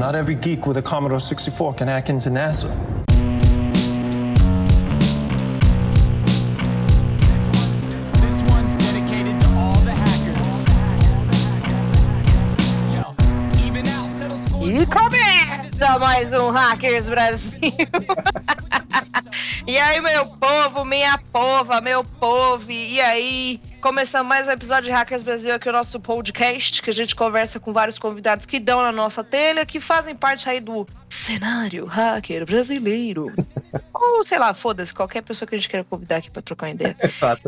Not every geek with a Commodore 64 can hack into NASA. E começa mais um Hackers Brasil. E aí, meu povo, minha pova, meu povo, e aí? Começando mais um episódio de Hackers Brasil, aqui é o nosso podcast, que a gente conversa com vários convidados que dão na nossa telha, que fazem parte aí do cenário hacker brasileiro. Ou, sei lá, foda-se, qualquer pessoa que a gente queira convidar aqui pra trocar uma ideia. Exato.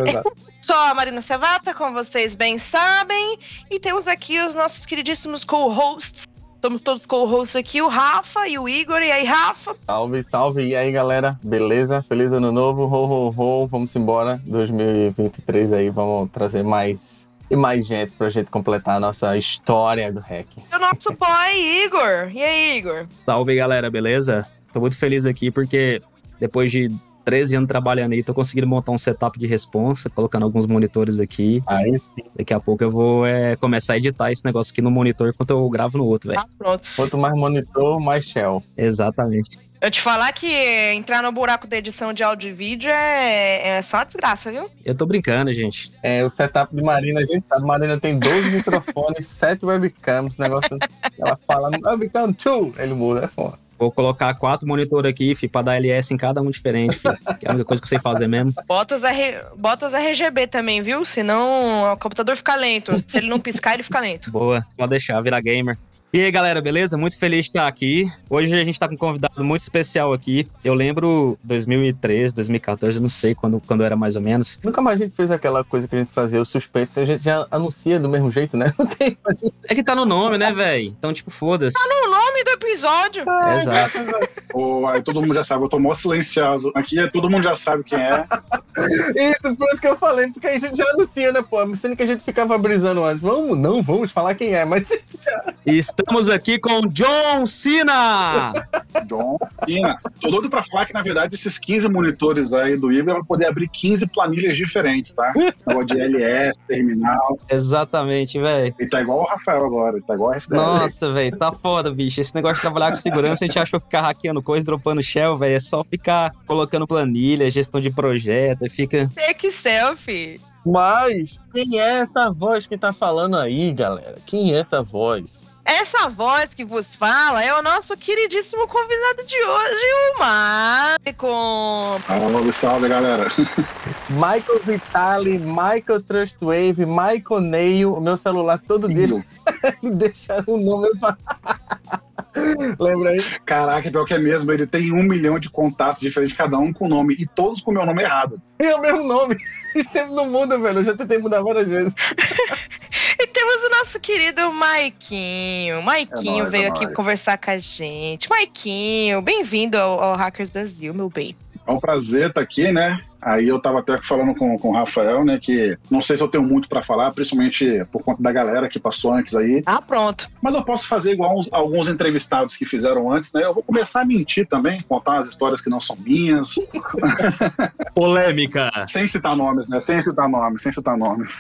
Sou a Marina Cevata, como vocês bem sabem, e temos aqui os nossos queridíssimos co-hosts. Estamos todos co-hosts aqui, o Rafa e o Igor. E aí, Rafa? Salve, salve. E aí, galera? Beleza? Feliz ano novo. Ho, ho, ho. Vamos embora. 2023 aí, vamos trazer mais e mais gente pra gente completar a nossa história do hack. E o nosso boy, Igor. E aí, Igor? Salve, galera. Beleza? Tô muito feliz aqui porque depois de 13 anos trabalhando aí, tô conseguindo montar um setup de responsa, colocando alguns monitores aqui. Aí sim. Daqui a pouco eu vou começar a editar esse negócio aqui no monitor enquanto eu gravo no outro, velho. Ah, pronto. Quanto mais monitor, mais shell. Exatamente. Eu te falar que entrar no buraco da edição de áudio e vídeo é só uma desgraça, viu? Eu tô brincando, gente. É, o setup de Marina, a gente sabe, Marina tem 12 microfones, 7 webcams, o negócio, ela fala, webcam 2, ele muda, é foda. Vou colocar 4 monitores aqui, fi, pra dar LS em cada um diferente, fi, que é a única coisa que eu sei fazer mesmo. Bota os RGB também, viu? Senão o computador fica lento. Se ele não piscar, ele fica lento. Boa, pode deixar, virar gamer. E aí, galera, beleza? Muito feliz de estar aqui. Hoje a gente tá com um convidado muito especial aqui. Eu lembro 2013, 2014, eu não sei quando era mais ou menos. Nunca mais a gente fez aquela coisa que a gente fazia, o suspense. A gente já anuncia do mesmo jeito, né? Não tem mais... É que tá no nome, né, velho? Então, tipo, foda-se. Tá no nome do episódio. Ah, exato. Pô, aí todo mundo já sabe, eu tô mó silencioso. Aqui todo mundo já sabe quem é. Isso, por isso que eu falei, porque a gente já anuncia, né, pô? Sendo que a gente ficava brisando antes. Vamos, não vamos falar quem é, mas já... Estamos aqui com John Cena! John Cena. Tô doido pra falar que, na verdade, esses 15 monitores aí do Igor vão poder abrir 15 planilhas diferentes, tá? Esse negócio de LS, terminal... Exatamente, velho. Ele tá igual o Rafael agora, ele tá igual o RFDS. Nossa, velho, tá foda, bicho. Esse negócio de trabalhar com segurança, a gente achou ficar hackeando coisa, dropando shell, velho. É só ficar colocando planilha, gestão de projeto, fica... Fake selfie. Mas quem é essa voz que tá falando aí, galera? Quem é essa voz? Essa voz que vos fala é o nosso queridíssimo convidado de hoje, o Maicon. Salve, salve, galera. Michael Vitale, Michael Trustwave, Michael Neil, o meu celular todo dia deixando o número pra... Lembra aí? Caraca, pior que é mesmo, ele tem 1 milhão de contatos diferentes, cada um com nome, e todos com o meu nome errado. E é o mesmo nome, e sempre não muda, velho, eu já tentei mudar várias vezes. E temos o nosso querido Maiquinho. Maiquinho veio aqui conversar com a gente. Maiquinho, bem-vindo ao Hackers Brasil, meu bem. É um prazer estar aqui, né? Aí eu tava até falando com o Rafael, né, que não sei se eu tenho muito pra falar, principalmente por conta da galera que passou antes aí. Ah, pronto. Mas eu posso fazer igual alguns entrevistados que fizeram antes, né? Eu vou começar a mentir também, contar umas histórias que não são minhas. Polêmica. Sem citar nomes, né? Sem citar nomes.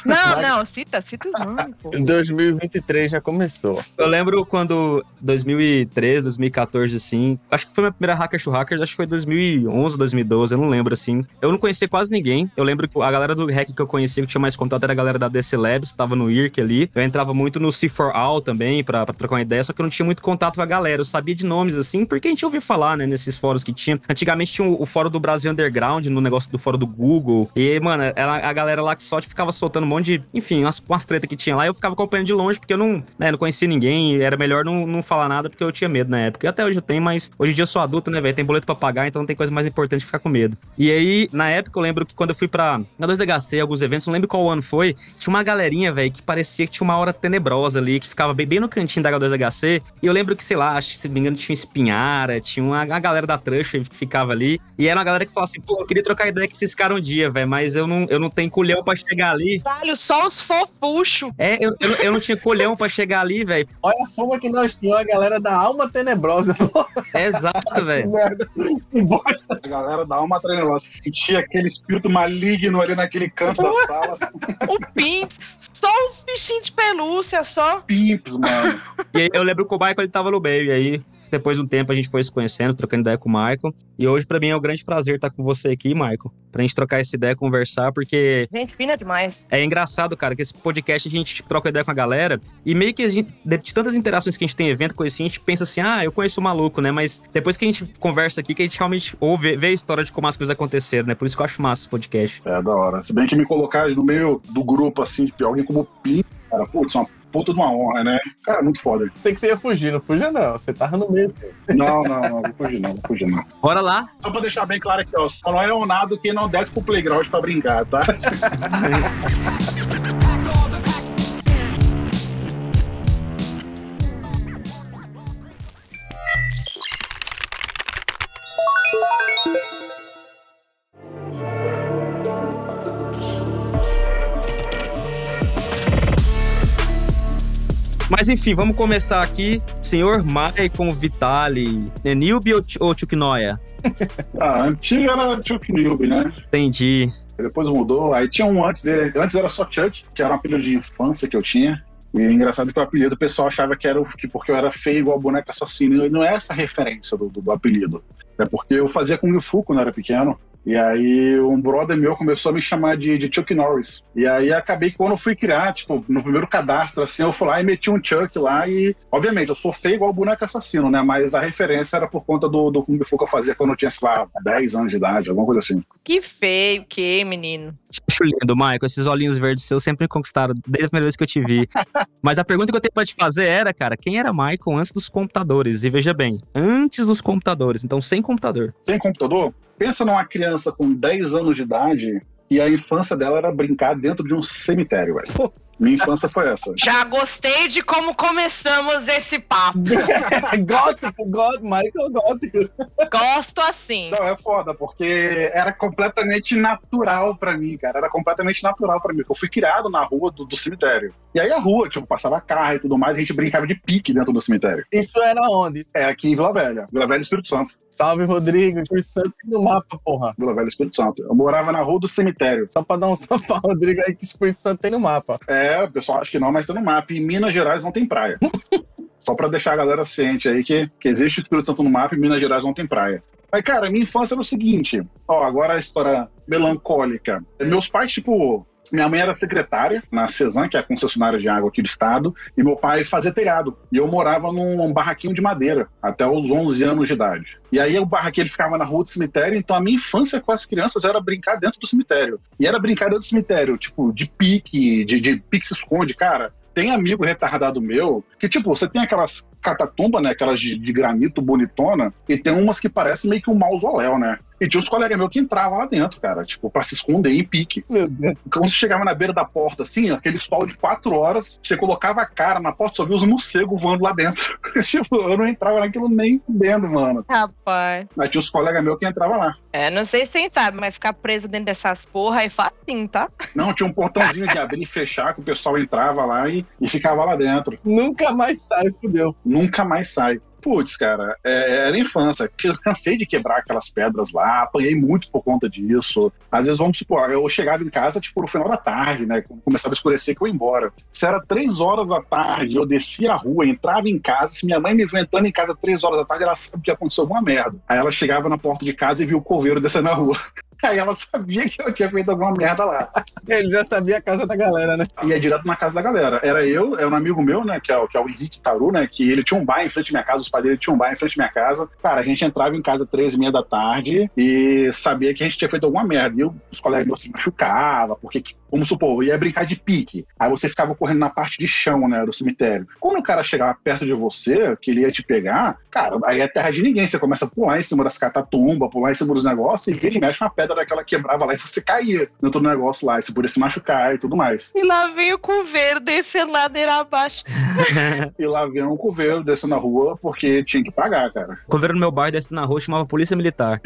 Não, cita os nomes, pô. 2023 já começou. Eu lembro quando 2013, 2014, assim, acho que foi minha primeira Hackers2Hackers, acho que foi 2011, 2012, eu não lembro, assim. Eu não conheci quase ninguém. Eu lembro que a galera do hack que eu conheci, que tinha mais contato, era a galera da DCLabs, tava no IRC ali. Eu entrava muito no C4AL também, pra trocar uma ideia, só que eu não tinha muito contato com a galera. Eu sabia de nomes, assim, porque a gente ouvia falar, né, nesses fóruns que tinha. Antigamente tinha o fórum do Brasil Underground, no negócio do fórum do Google. E, mano, a galera lá que só ficava soltando um monte de, enfim, umas tretas que tinha lá. E eu ficava acompanhando de longe, porque eu não conhecia ninguém. Era melhor não falar nada, porque eu tinha medo na época. E até hoje eu tenho, mas hoje em dia eu sou adulto, né, velho? Tem boleto pra pagar, então não tem coisa mais importante que ficar com medo. E aí, na época, eu lembro que quando eu fui pra H2HC, alguns eventos, não lembro qual ano foi, tinha uma galerinha, velho, que parecia que tinha uma aura tenebrosa ali, que ficava bem no cantinho da H2HC. E eu lembro que, sei lá, acho que, se não me engano, tinha um Espinhara, tinha a galera da Trush que ficava ali. E era uma galera que falava assim, pô, eu queria trocar ideia com esses caras um dia, velho, mas eu não tenho colhão pra chegar ali. Caralho, só os fofuchos. É, eu não tinha colhão pra chegar ali, velho. Olha a fama que nós tínhamos, a galera da Alma Tenebrosa, pô. É, exato, velho. Merda, que bosta. A galera da Alma Tenebrosa, sentia aquele espírito maligno ali naquele canto da sala. O Pimps, só uns bichinhos de pelúcia, só. Pimps, mano. E aí eu lembro que o Maicon, ele tava no meio, e aí depois de um tempo a gente foi se conhecendo, trocando ideia com o Maicon. E hoje pra mim é um grande prazer estar com você aqui, Maicon, pra gente trocar essa ideia, conversar, porque... Gente fina demais. É engraçado, cara, que esse podcast a gente troca ideia com a galera e meio que a gente, de tantas interações que a gente tem em evento, coisa assim, a gente pensa assim, ah, eu conheço o maluco, né? Mas depois que a gente conversa aqui, que a gente realmente ouve, vê a história de como as coisas aconteceram, né? Por isso que eu acho massa esse podcast. É, da hora. Se bem que me colocar no meio do grupo, assim, de alguém como Pim, cara, putz, uma puta de uma honra, né? Cara, muito foda. Sei que você ia fugir, não fuja não, você tava no meio. Não vou fugir não. Bora lá. Só pra deixar bem claro aqui, ó, só não é um nado que não desce pro playground pra brincar, tá? Mas enfim, vamos começar aqui. Senhor Maicon Vitali, é Newbie ou Chucknoia? Ah, antigo era Chuck Newbie, né? Entendi. Depois mudou, aí tinha um antes dele. Antes era só Chuck, que era um apelido de infância que eu tinha. E engraçado que o apelido, o pessoal achava que era que porque eu era feio igual boneco assassino. E não é essa a referência do apelido. É porque eu fazia com o Yufu quando eu era pequeno. E aí um brother meu começou a me chamar de Chuck Norris. E aí acabei que quando eu fui criar, tipo, no primeiro cadastro, assim, eu fui lá e meti um Chuck lá e... Obviamente, eu sou feio igual boneco assassino, né? Mas a referência era por conta do Kung Fu que eu fazia quando eu tinha, sei lá, 10 anos de idade, alguma coisa assim. Que feio que, menino. Acho lindo, Maicon. Esses olhinhos verdes seus sempre me conquistaram desde a primeira vez que eu te vi. Mas a pergunta que eu tenho pra te fazer era, cara, quem era Maicon antes dos computadores? E veja bem, antes dos computadores, então sem computador. Sem computador? Pensa numa criança com 10 anos de idade e a infância dela era brincar dentro de um cemitério, velho. Minha infância foi essa. Já gostei de como começamos esse papo. gótico, Michael gótico. Gosto assim. Não, é foda, porque era completamente natural pra mim, cara. Eu fui criado na rua do cemitério. E aí a rua, tipo, passava carro e tudo mais, a gente brincava de pique dentro do cemitério. Isso era onde? É aqui em Vila Velha. Vila Velha e Espírito Santo. Salve, Rodrigo. Espírito Santo no mapa, porra. Vila Velha e Espírito Santo. Eu morava na rua do cemitério. Só pra dar um salve pra Rodrigo aí, que o Espírito Santo tem no mapa. É, o pessoal acha que não, mas tá no mapa. Em Minas Gerais não tem praia. Só pra deixar a galera ciente aí que existe o Espírito Santo no mapa e Minas Gerais não tem praia. Mas, cara, minha infância era o seguinte. Ó, agora a história melancólica. Meus pais, tipo... Minha mãe era secretária na Cesan, que é a concessionária de água aqui do estado, e meu pai fazia telhado. E eu morava num barraquinho de madeira, até os 11 anos de idade. E aí o barraquinho ele ficava na rua do cemitério, então a minha infância com as crianças era brincar dentro do cemitério. E era brincar dentro do cemitério, tipo, de pique, de pique-se-esconde, cara. Tem amigo retardado meu, que tipo, você tem aquelas catatumbas, né, aquelas de granito bonitona, e tem umas que parecem meio que um mausoléu, né? E tinha uns colegas meus que entravam lá dentro, cara, tipo, pra se esconder em pique. Meu Deus. Quando você chegava na beira da porta, assim, aquele sol de 4 horas, você colocava a cara na porta, só via os morcegos voando lá dentro. Tipo, eu não entrava naquilo nem dentro, mano. Rapaz. Mas tinha uns colegas meus que entravam lá. É, não sei se você sabe, mas ficar preso dentro dessas porra é facinho, tá? Não, tinha um portãozinho de abrir e fechar, que o pessoal entrava lá e ficava lá dentro. Nunca mais sai, fudeu. Nunca mais sai. Putz, cara, era infância. Eu cansei de quebrar aquelas pedras lá, apanhei muito por conta disso. Às vezes, vamos supor, eu chegava em casa, tipo, no final da tarde, né? Começava a escurecer que eu ia embora. Se era 3 horas da tarde, eu descia a rua, entrava em casa. Se minha mãe me viu entrando em casa 3 horas da tarde, ela sabe que aconteceu alguma merda. Aí ela chegava na porta de casa e viu o coveiro descendo na rua. Aí ela sabia que eu tinha feito alguma merda lá. Ele já sabia a casa da galera, né? Ia direto na casa da galera. Era eu, era um amigo meu, né? Que é o Henrique Taru, né? Que ele tinha um bar em frente à minha casa, os pais dele tinham um bar em frente à minha casa. Cara, a gente entrava em casa 3h30 da tarde e sabia que a gente tinha feito alguma merda. E os colegas meus se machucavam, porque, vamos supor, ia brincar de pique. Aí você ficava correndo na parte de chão, né? Do cemitério. Quando o cara chegava perto de você, que ele ia te pegar, cara, aí é terra de ninguém. Você começa a pular em cima das catatumbas, pular em cima dos negócios e ele mexe uma pedra daquela quebrava lá e você caía dentro do negócio lá, e você podia se machucar e tudo mais. E lá veio o coveiro descendo ladeira abaixo. E lá veio um coveiro descendo na rua porque tinha que pagar, cara. O coveiro no meu bairro descendo na rua chamava Polícia Militar.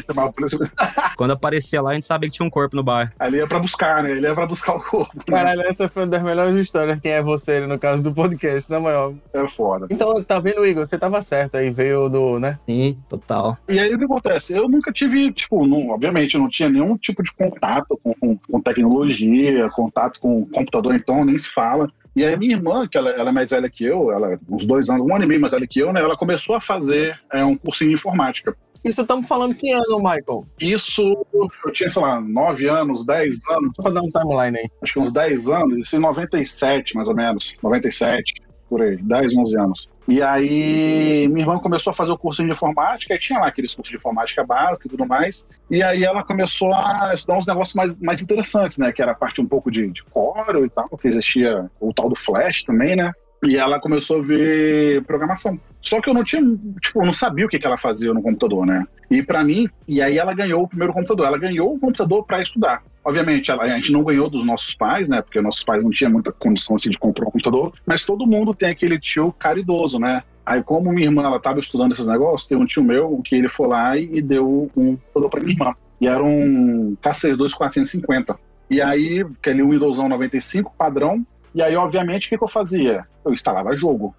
Quando aparecia lá, a gente sabia que tinha um corpo no bairro. Ali é pra buscar, né? Ele é pra buscar o corpo. Né? Caralho, essa foi uma das melhores histórias. Quem é você, no caso do podcast, na maior. É foda. Então, tá vendo, Igor? Você tava certo aí, veio do, né? Sim, total. E aí o que acontece? Eu nunca tive, tipo, obviamente, eu não tinha nenhum tipo de contato com tecnologia, contato com computador, então nem se fala. E aí minha irmã, que ela é mais velha que eu, ela uns 2 anos, 1 ano e meio mais velha que eu, né? Ela começou a fazer um cursinho de informática. Isso estamos falando que ano, Maicon? Isso, eu tinha, sei lá, 9 anos, 10 anos. Só pra dar um timeline aí. Acho que uns 10 anos, isso em 97, mais ou menos. 97, por aí, 10, 11 anos. E aí minha irmã começou a fazer o cursinho de informática, e tinha lá aqueles cursos de informática básica e tudo mais, e aí ela começou a estudar uns negócios mais interessantes, né, que era a parte um pouco de Corel e tal, que existia o tal do Flash também, né, e ela começou a ver programação. Só que eu não tinha, tipo, eu não sabia o que ela fazia no computador, né, e pra mim, e aí ela ganhou o primeiro computador, ela ganhou o computador pra estudar. Obviamente, a gente não ganhou dos nossos pais, né? Porque nossos pais não tinham muita condição, assim, de comprar um computador. Mas todo mundo tem aquele tio caridoso, né? Aí, como minha irmã, ela tava estudando esses negócios, tem um tio meu que ele foi lá e deu um computador pra minha irmã. E era um K62 450. E aí, aquele Windowsão 95, padrão. E aí, obviamente, o que eu fazia? Eu instalava jogo,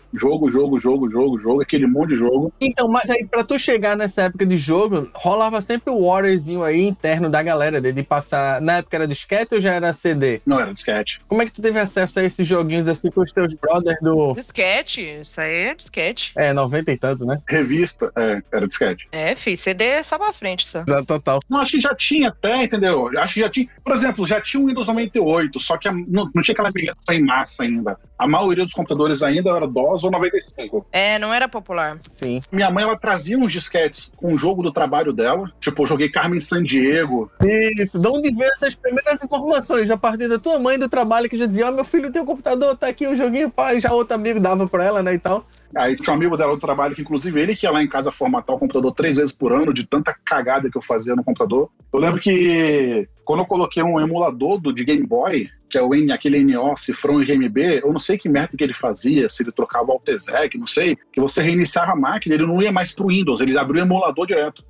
aquele monte de jogo. Então, mas aí pra tu chegar nessa época de jogo, rolava sempre o waterzinho aí interno da galera, de passar... Na época era disquete ou já era CD? Não, era disquete. Como é que tu teve acesso a esses joguinhos assim com os teus brothers do... Disquete, isso aí é disquete. É, 90 e tanto, né? Revista, era disquete. É, filho, CD é só pra frente, só. Exato, total. Não, acho que já tinha até, entendeu? Acho que já tinha... Por exemplo, já tinha o Windows 98, só que não tinha aquela beleza em massa ainda. A maioria dos computadores ainda era DOS ou 95. É, não era popular. Sim. Minha mãe, ela trazia uns disquetes com o jogo do trabalho dela. Tipo, eu joguei Carmen Sandiego. Isso. De onde veio essas primeiras informações? A partir da tua mãe do trabalho, que já dizia, ó, meu filho tem um computador, tá aqui o joguinho, pai. Já outro amigo dava pra ela, né, e tal. Aí tinha um amigo dela do trabalho, que inclusive ele que ia lá em casa formatar o computador 3 vezes por ano, de tanta cagada que eu fazia no computador. Eu lembro que quando eu coloquei um emulador de Game Boy, que é o aquele NO, Cifrão GMB, eu não sei que merda que ele fazia, se ele trocava o Altesec, não sei, que você reiniciava a máquina, ele não ia mais pro Windows, ele abriu o emulador direto.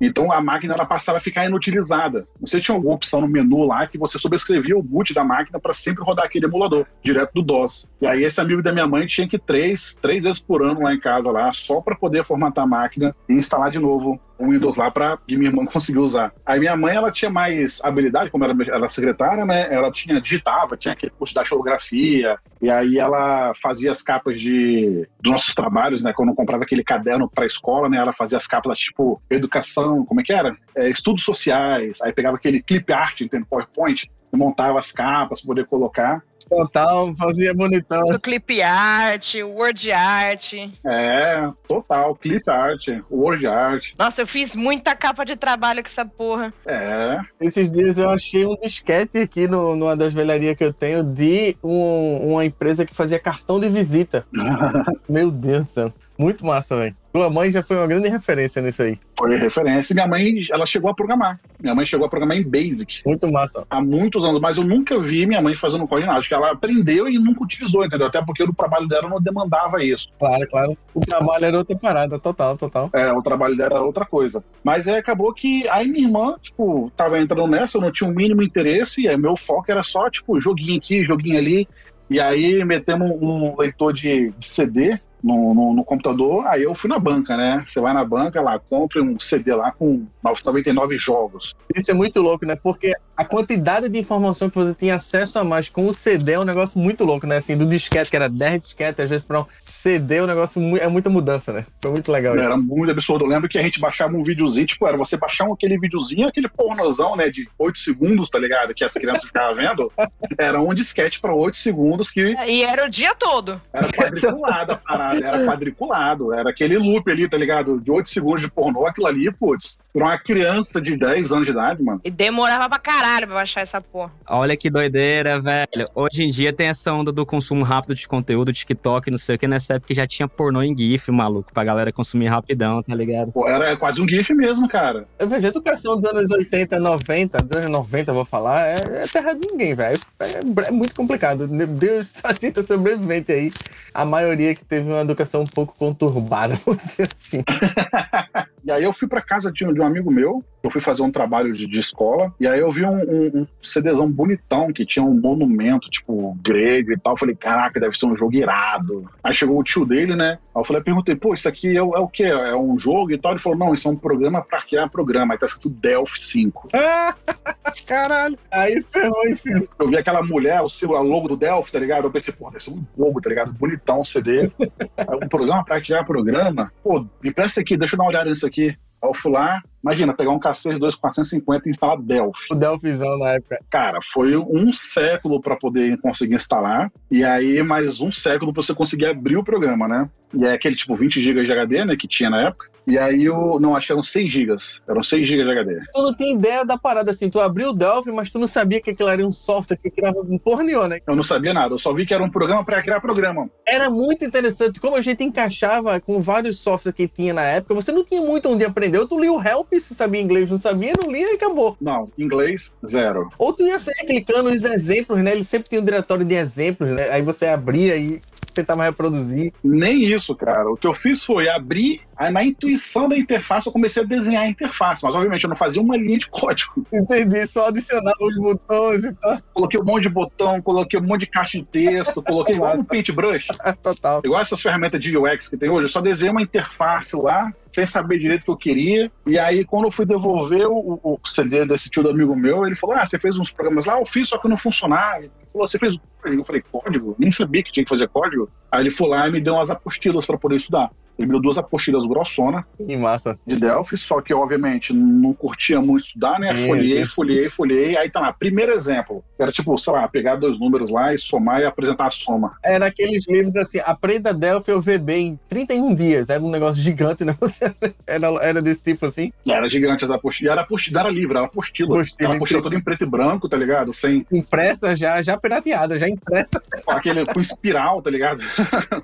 Então a máquina, ela passava a ficar inutilizada. Você tinha alguma opção no menu lá que você sobrescrevia o boot da máquina pra sempre rodar aquele emulador, direto do DOS. E aí esse amigo da minha mãe tinha que ir 3 vezes por ano lá em casa, lá, só pra poder formatar a máquina e instalar de novo o Windows lá pra que minha irmã conseguiu usar. Aí minha mãe, ela tinha mais habilidade, como ela era secretária, né, ela digitava, tinha aquele curso da xilografia, e aí ela fazia as capas dos nossos trabalhos, né, quando eu comprava aquele caderno pra escola, né, ela fazia as capas, tipo, educação, como é que era? Estudos sociais, aí pegava aquele clip art, entendeu, PowerPoint, e montava as capas pra poder colocar. Total, fazia bonitão. O clip art, o word art. É, total, clip art, word art. Nossa, eu fiz muita capa de trabalho com essa porra. É. Esses dias eu achei um disquete aqui numa das velharias que eu tenho de uma empresa que fazia cartão de visita. Meu Deus do céu. Muito massa, velho. Tua mãe já foi uma grande referência nisso aí. Foi referência. Minha mãe, ela chegou a programar. Minha mãe chegou a programar em Basic. Muito massa. Há muitos anos, mas eu nunca vi minha mãe fazendo código. Acho que ela aprendeu e nunca utilizou, entendeu? Até porque o trabalho dela não demandava isso. Claro, claro. O trabalho era outra parada, total. É, o trabalho dela era outra coisa. Mas aí acabou que... Aí minha irmã, tipo, tava entrando nessa, eu não tinha o mínimo interesse, e meu foco era só, tipo, joguinho aqui, joguinho ali. E aí metemos um leitor de CD... No computador, aí eu fui na banca, né? Você vai na banca lá, compra um CD lá com 999 jogos. Isso é muito louco, né? Porque a quantidade de informação que você tem acesso a mais com o CD é um negócio muito louco, né? Assim, do disquete, que era 10 disquetes, às vezes para um CD, o negócio é muita mudança, né? Foi muito legal. Era muito absurdo. Eu lembro que a gente baixava um videozinho, tipo, era você baixar aquele videozinho, aquele pornozão, né? De 8 segundos, tá ligado? Que essa criança ficava vendo. Era um disquete para 8 segundos que... E era o dia todo. Era quadriculada a parada. Era quadriculado, era aquele loop ali, tá ligado? De 8 segundos de pornô, aquilo ali, putz, pra uma criança de 10 anos de idade, mano. E demorava pra caralho pra baixar essa porra. Olha que doideira, velho. Hoje em dia tem essa onda do consumo rápido de conteúdo, TikTok, não sei o que. Nessa época já tinha pornô em GIF, maluco, pra galera consumir rapidão, tá ligado? Pô, era quase um GIF mesmo, cara. Eu vejo a educação dos anos 80, 90, dos anos 90, vou falar, é terra de ninguém, velho. É muito complicado. Meu Deus, a gente é sobrevivente aí. A maioria que teve uma uma educação um pouco conturbada, vamos dizer assim. E aí eu fui pra casa de um amigo meu, eu fui fazer um trabalho de escola, e aí eu vi um CDzão bonitão que tinha um monumento, tipo, grego e tal. Eu falei, caraca, deve ser um jogo irado. Aí chegou o tio dele, né? Aí eu falei, perguntei, pô, isso aqui é o quê? É um jogo e tal? Ele falou, não, isso é um programa pra criar programa. Aí tá escrito Delphi 5. Caralho! Aí ferrou, enfim. Eu vi aquela mulher, o logo do Delphi, tá ligado? Eu pensei, pô, deve ser um jogo, tá ligado? Bonitão o CD. Um programa pra criar programa. Pô, me presta aqui, deixa eu dar uma olhada nisso aqui. Aí eu fui lá, imagina, pegar um cacete 2450 e instalar Delphi. O Delphizão na época. Cara, foi um século pra poder conseguir instalar, e aí mais um século pra você conseguir abrir o programa, né? E é aquele tipo 20 GB de HD, né, que tinha na época. E aí, não, acho que eram 6 GB. Eram 6 GB de HD. Tu não tem ideia da parada, assim. Tu abriu o Delphi, mas tu não sabia que aquilo era um software que criava porra nenhuma, né? Eu não sabia nada. Eu só vi que era um programa pra criar programa. Era muito interessante. Como a gente encaixava com vários softwares que tinha na época, você não tinha muito onde aprender. Tu lia o help, se sabia inglês, não sabia, não lia e acabou. Não, inglês, zero. Ou tu ia sair clicando nos exemplos, né? Ele sempre tinha um diretório de exemplos, né? Aí você abria e tentava reproduzir. Nem isso, cara. O que eu fiz foi abrir, aí na intuição da interface eu comecei a desenhar a interface, mas obviamente eu não fazia uma linha de código. Entendi, só adicionar os botões e tal. Coloquei um monte de botão, coloquei um monte de caixa de texto, coloquei lá um paintbrush. Total. Igual essas ferramentas de UX que tem hoje, eu só desenhei uma interface lá, sem saber direito o que eu queria. E aí, quando eu fui devolver o CD desse tio do amigo meu, ele falou, ah, você fez uns programas lá? Eu fiz, só que não funcionava. Ele falou, você fez o código? Eu falei, código? Nem sabia que tinha que fazer código. Aí ele foi lá e me deu umas apostilas para poder estudar. Ele me deu duas apostilas grossonas. Que massa. De Delphi, só que eu, obviamente, não curtia muito estudar, né? Folhei. Aí tá lá, primeiro exemplo. Era tipo, sei lá, pegar dois números lá e somar e apresentar a soma. Era aqueles livros assim, aprenda Delphi ou VB em 31 dias. Era um negócio gigante, né? Era desse tipo assim? Era gigante as apostilas. Era livre, era apostila. Era apostila toda em preto e branco, tá ligado? Sem... Impressa, já pirateada, já impressa. Aquele com espiral, tá ligado?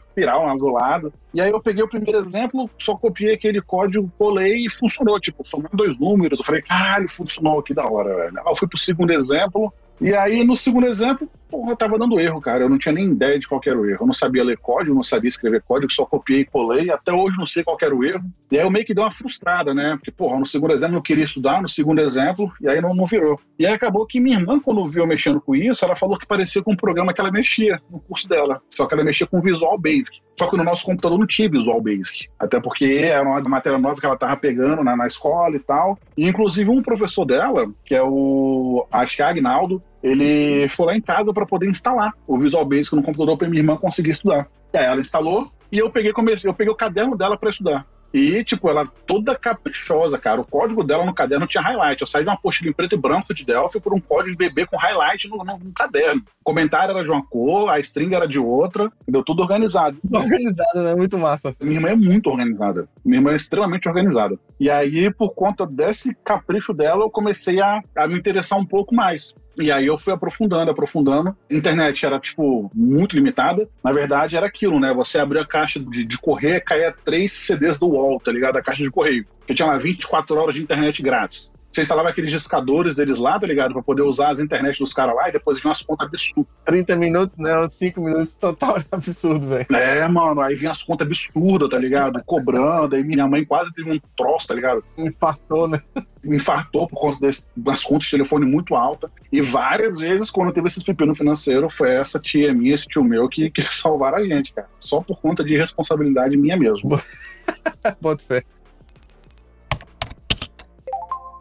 Espiral lá do lado. E aí eu peguei o primeiro exemplo, só copiei aquele código, colei e funcionou. Tipo, somou dois números. Eu falei, caralho, funcionou, que da hora, velho. Eu fui pro segundo exemplo. E aí, no segundo exemplo, porra, eu tava dando erro, cara. Eu não tinha nem ideia de qual era o erro. Eu não sabia ler código, não sabia escrever código, só copiei e colei. Até hoje não sei qual era o erro. E aí eu meio que dei uma frustrada, né? Porque, porra, no segundo exemplo eu queria estudar, no segundo exemplo, e aí não virou. E aí acabou que minha irmã, quando viu eu mexendo com isso, ela falou que parecia com um programa que ela mexia no curso dela. Só que ela mexia com Visual Basic. Só que no nosso computador não tinha Visual Basic. Até porque era uma matéria nova que ela tava pegando na escola e tal. E, inclusive, um professor dela, que é o Agnaldo, ele foi lá em casa para poder instalar o Visual Basic no computador para minha irmã conseguir estudar. E aí ela instalou e eu peguei o caderno dela para estudar. E, tipo, ela toda caprichosa, cara. O código dela no caderno tinha highlight. Eu saí de uma apostila em preto e branco de Delphi por um código de BB com highlight no caderno. O comentário era de uma cor, a string era de outra. Deu tudo organizado. Organizado, né? Muito massa. Minha irmã é muito organizada. Minha irmã é extremamente organizada. E aí, por conta desse capricho dela, eu comecei a me interessar um pouco mais. E aí eu fui aprofundando. A internet era, tipo, muito limitada. Na verdade, era aquilo, né? Você abria a caixa de correio e caía 3 CDs do UOL, tá ligado? A caixa de correio. Porque tinha lá 24 horas de internet grátis. Você instalava aqueles discadores deles lá, tá ligado? Pra poder usar as internet dos caras lá e depois vinha umas contas absurdas. 30 minutos, né? 5 minutos total, era absurdo, velho. É, mano, aí vinha as contas absurdas, tá ligado? Cobrando, aí minha mãe quase teve um troço, tá ligado? Infartou, né? Infartou por conta das contas de telefone muito altas. E várias vezes, quando teve esse pepino financeiro, foi essa tia minha, esse tio meu que salvaram a gente, cara. Só por conta de irresponsabilidade minha mesmo. Bota fé.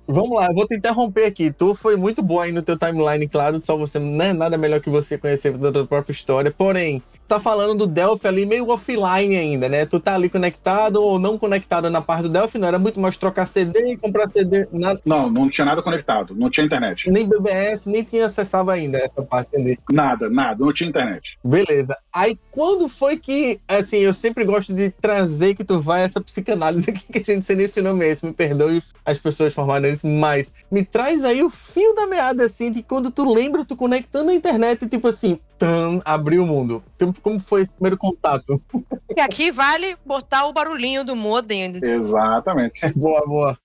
Vamos lá, eu vou te interromper aqui. Tu foi muito bom aí no teu timeline, claro, só você, né? Nada melhor que você conhecer da tua própria história. Porém, tu tá falando do Delphi ali meio offline ainda, né? Tu tá ali conectado ou não conectado na parte do Delphi, não? Era muito mais trocar CD e comprar CD. Nada. Não tinha nada conectado, não tinha internet. Nem BBS, nem tinha acessava ainda essa parte ali. Nada, não tinha internet. Beleza. Aí quando foi que, assim, eu sempre gosto de trazer que tu vai essa psicanálise aqui que a gente selecionou mesmo, me perdoe as pessoas formadas. Mas me traz aí o fio da meada, assim, de quando tu lembra, tu conectando a internet, tipo assim, abriu o mundo. Como foi esse primeiro contato? E aqui vale botar o barulhinho do modem. Exatamente. Boa.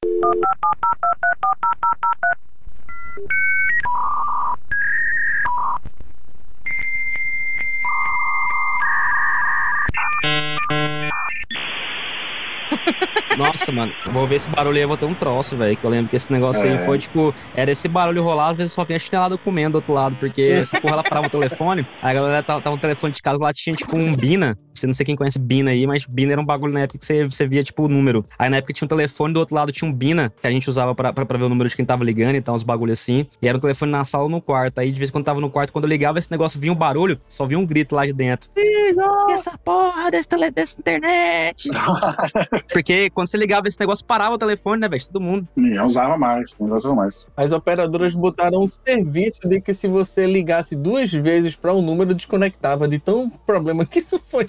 Nossa, mano, vou ver esse barulho aí, eu vou ter um troço, velho, que eu lembro que esse negócio aí foi, tipo, era esse barulho rolar, às vezes só vinha chinelada comendo do outro lado, porque essa porra, ela parava o telefone, aí a galera tava no telefone de casa, lá tinha, tipo, um Bina, você não sei quem conhece Bina aí, mas Bina era um bagulho na época que você via, tipo, o número. Aí na época tinha um telefone, do outro lado tinha um Bina, que a gente usava pra ver o número de quem tava ligando e tal, uns bagulhos assim, e era um telefone na sala ou no quarto, aí de vez em quando tava no quarto, quando eu ligava esse negócio, vinha um barulho, só vinha um grito lá de dentro. Essa porra dessa internet! Porque quando você ligava esse negócio, parava o telefone, né, velho? Todo mundo. Não usava mais, não usava mais. As operadoras botaram um serviço de que se você ligasse duas vezes pra um número, desconectava de tão problema que isso foi.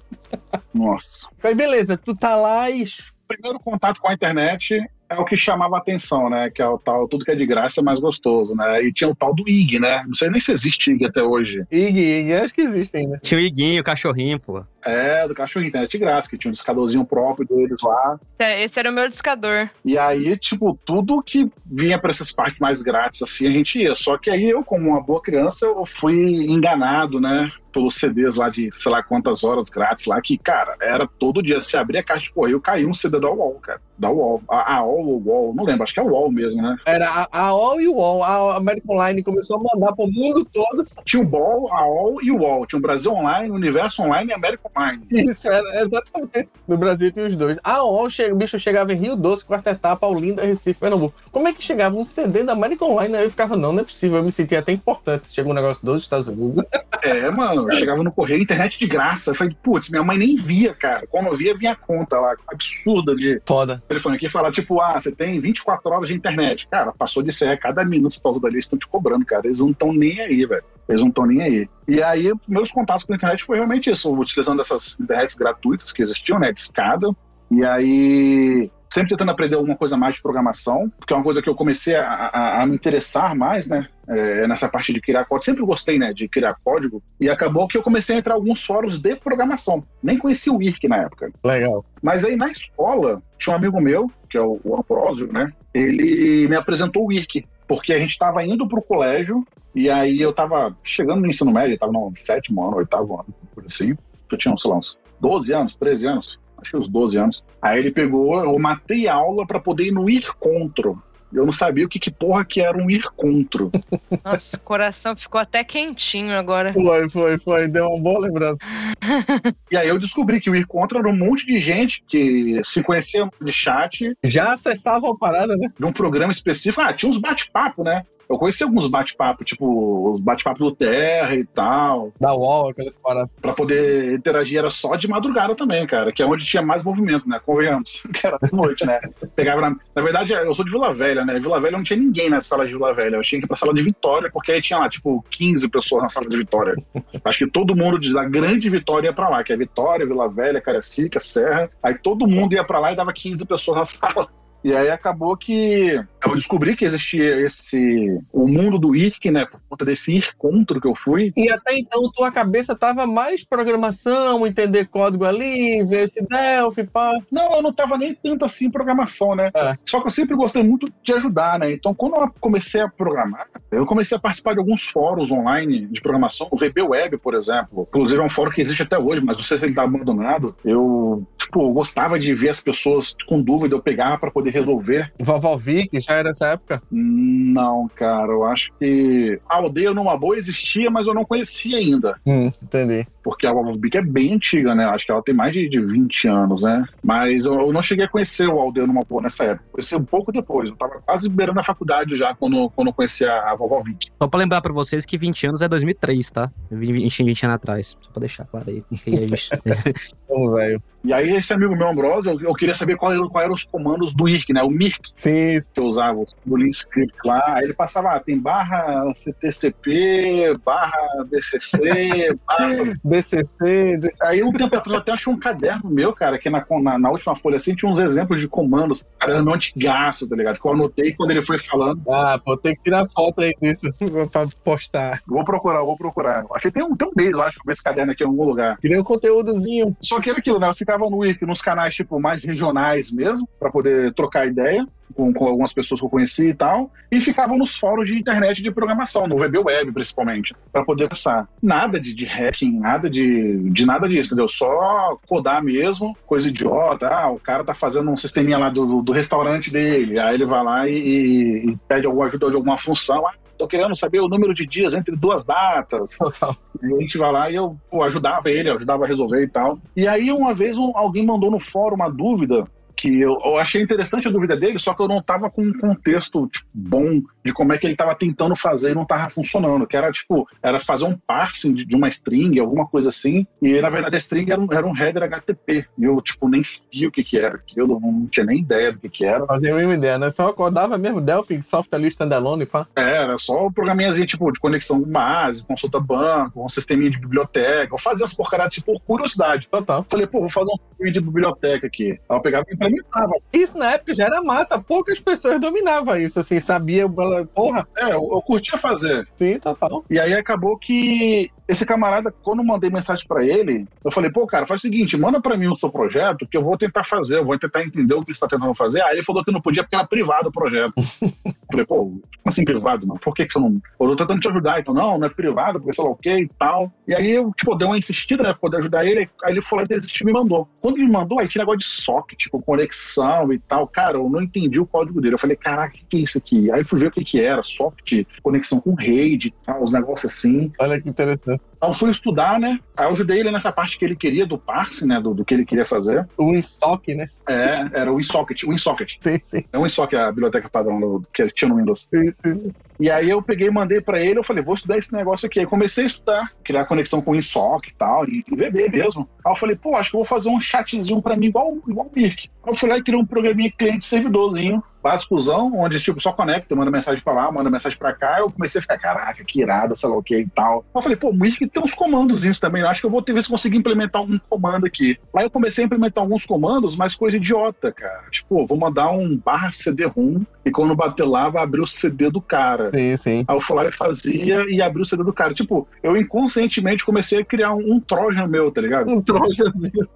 Nossa. Aí beleza, tu tá lá e... Primeiro contato com a internet é o que chamava a atenção, né? Que é o tal, tudo que é de graça é mais gostoso, né? E tinha o tal do IG, né? Não sei nem se existe IG até hoje. IG, acho que existe ainda. Tinha o Iguinho, o cachorrinho, pô. É, do cachorrinho, internet de graça, que tinha um discadorzinho próprio deles lá. Esse era o meu discador. E aí, tipo, tudo que vinha pra essas partes mais grátis, assim, a gente ia. Só que aí eu, como uma boa criança, eu fui enganado, né? Pelos CDs lá de, sei lá, quantas horas grátis lá, que, cara, era todo dia. Se abria a caixa de correio, caiu um CD da UOL, cara. Da UOL. A UOL ou UOL, não lembro, acho que é o UOL mesmo, né? Era a UOL e o UOL. A América Online começou a mandar pro mundo todo. Tinha o BOL, a UOL e o UOL. Tinha o Brasil Online, o Universo Online e a América Online. Isso, era exatamente. No Brasil tinha os dois. A UOL, o bicho chegava em Rio Doce, Quartetá, Paulinda, Recife, Pernambuco. Como é que chegava um CD da América Online? Aí eu ficava, não é possível, eu me sentia até importante. Chegou um negócio dos Estados Unidos. É, mano. Eu chegava no correio, internet de graça. Eu falei, putz, minha mãe nem via, cara. Quando eu via, vinha a conta lá, absurda de... Foda. Telefone aqui e falar, tipo, você tem 24 horas de internet. Cara, passou disso aí, a cada minuto você tá usando ali, eles estão te cobrando, cara. Eles não estão nem aí, velho. Eles não estão nem aí. E aí, meus contatos com a internet foi realmente isso, utilizando essas internets gratuitas que existiam, né, de escada. E aí... sempre tentando aprender alguma coisa mais de programação, porque é uma coisa que eu comecei a me interessar mais, né, nessa parte de criar código. Sempre gostei, né, de criar código, e acabou que eu comecei a entrar em alguns fóruns de programação. Nem conheci o IRC na época. Legal. Mas aí, na escola, tinha um amigo meu, que é o Ambrósio, né, ele me apresentou o IRC, porque a gente estava indo pro colégio, e aí eu estava chegando no ensino médio, estava no sétimo ano, oitavo ano, por assim. Eu tinha, sei lá, uns 12 anos, 13 anos. Acho que uns 12 anos. Aí ele pegou, eu matei a aula pra poder ir no Ircontro. Eu não sabia o que porra que era um Ircontro. Nossa, o coração ficou até quentinho agora. Foi. Deu uma boa lembrança. E aí eu descobri que o Ircontro era um monte de gente que se conhecia de chat. Já acessava a parada, né? De um programa específico. Tinha uns bate-papo, né? Eu conheci alguns bate-papos, tipo, os bate-papos do Terra e tal. Da UOL, aquelas paradas. Pra poder interagir era só de madrugada também, cara, que é onde tinha mais movimento, né? Convenhamos, que era de noite, né? Pegava na verdade, eu sou de Vila Velha, né? Vila Velha não tinha ninguém na sala de Vila Velha. Eu tinha que ir pra sala de Vitória, porque aí tinha lá, tipo, 15 pessoas na sala de Vitória. Acho que todo mundo da grande Vitória ia pra lá, que é Vitória, Vila Velha, Cariacica, Serra. Aí todo mundo ia pra lá e dava 15 pessoas na sala. E aí acabou que eu descobri que existia o mundo do IRC, né, por conta desse encontro que eu fui. E até então tua cabeça tava mais programação, entender código ali, ver esse Delphi, pá. Não, eu não tava nem tanto assim em programação, né. Só que eu sempre gostei muito de ajudar, né. Então quando eu comecei a programar, eu comecei a participar de alguns fóruns online de programação, o VB Web, por exemplo. Inclusive é um fórum que existe até hoje, mas não sei se ele tá abandonado. Eu, tipo, gostava de ver as pessoas com dúvida, eu pegava pra poder resolver. Vovó Vick, já era essa época? Não, cara, eu acho que a aldeia numa boa existia, mas eu não conhecia ainda. Entendi. Porque a Vovó Vick é bem antiga, né? Acho que ela tem mais de 20 anos, né? Mas eu não cheguei a conhecer o Aldeia numa boa nessa época. Conheci um pouco depois. Eu tava quase beirando a faculdade já quando eu conheci a Vovó Vick. Só pra lembrar pra vocês que 20 anos é 2003, tá? 20 anos atrás. Só pra deixar claro aí. Vamos, velho. E aí esse amigo meu, Ambrósio, eu queria saber qual eram os comandos do IRC, né? O MIRC. Sim. Que eu usava o link script lá. Aí ele passava, tem barra CTCP, barra DCC, barra... DCC... Aí um tempo atrás eu até achei um caderno meu, cara, que na última folha assim tinha uns exemplos de comandos. Cara, era um antigaço, tá ligado? Que eu anotei quando ele foi falando. Pô, tem que tirar foto aí disso pra postar. Vou procurar. Acho que tem um beijo, eu acho, com esse caderno aqui em algum lugar. Queria um conteúdozinho. Só que era aquilo, né? Eu ficava no IRC, nos canais, tipo, mais regionais mesmo, pra poder trocar ideia. com algumas pessoas que eu conheci e tal, e ficavam nos fóruns de internet de programação, no VB Web principalmente, para poder passar. Nada de hacking, nada de nada disso, entendeu? Só codar mesmo, coisa idiota. Ah, o cara tá fazendo um sisteminha lá do restaurante dele, aí ele vai lá e pede alguma ajuda de alguma função. Ah, tô querendo saber o número de dias entre duas datas. E a gente vai lá e eu ajudava ele, ajudava a resolver e tal. E aí uma vez alguém mandou no fórum uma dúvida que eu achei interessante a dúvida dele, só que eu não estava com um contexto bom de como é que ele estava tentando fazer e não estava funcionando, que era era fazer um parsing de uma string, alguma coisa assim, e na verdade a string era um header HTTP, e eu nem sabia o que era aquilo, não tinha nem ideia do que era. Fazia a mesma ideia, né? Só acordava mesmo Delphi, software ali, standalone, pá. Era só um programinhazinho, de conexão base, consulta banco, um sisteminha de biblioteca, eu fazia as porcarias, por curiosidade. Total. Falei, vou fazer um sistema de biblioteca aqui. Aí eu pegava e isso na época já era massa, poucas pessoas dominavam isso, assim, sabia, porra. Eu curtia fazer. Sim, total. E aí acabou que esse camarada, quando eu mandei mensagem pra ele, eu falei, cara, faz o seguinte, manda pra mim o seu projeto, que eu vou tentar fazer, eu vou tentar entender o que você tá tentando fazer. Aí ele falou que não podia porque era privado o projeto. Eu falei, como assim privado, mano? Por que você não... Eu tô tentando te ajudar, então não é privado, porque sei lá o que e tal. E aí eu, dei uma insistida, pra poder ajudar ele, aí ele falou, desistiu e me mandou. Quando ele me mandou, aí tinha negócio de socket, conexão e tal, cara, eu não entendi o código dele, eu falei, caraca, o que é isso aqui? Aí fui ver o que era, socket, conexão com rede e tal, os negócios assim. Olha que interessante. Então fui estudar, né, aí eu ajudei ele nessa parte que ele queria do parse, né, do que ele queria fazer. O InSocket, né? Era o InSocket, Sim, sim. É o InSocket, a biblioteca padrão que tinha no Windows. Isso, isso. E aí eu peguei e mandei pra ele, eu falei, vou estudar esse negócio aqui. Aí comecei a estudar, criar conexão com o InSocket e tal, e VB mesmo. Aí eu falei, acho que eu vou fazer um chatzinho pra mim igual o mIRC. Eu fui lá e criei um programinha cliente-servidorzinho, básicozão, onde só conecta, manda mensagem pra lá, manda mensagem pra cá. Eu comecei a ficar, caraca, que irado, sei lá o que e tal. Eu falei, o MIRC tem uns comandozinhos também, eu acho que eu vou ver se consigo implementar um comando aqui. Lá eu comecei a implementar alguns comandos, mas coisa idiota, cara. Vou mandar um /cd-rom e quando bater lá, vai abrir o CD do cara. Sim, sim. Aí eu fui lá e fazia e abriu o CD do cara. Eu inconscientemente comecei a criar um trojan meu, tá ligado? Um trojanzinho.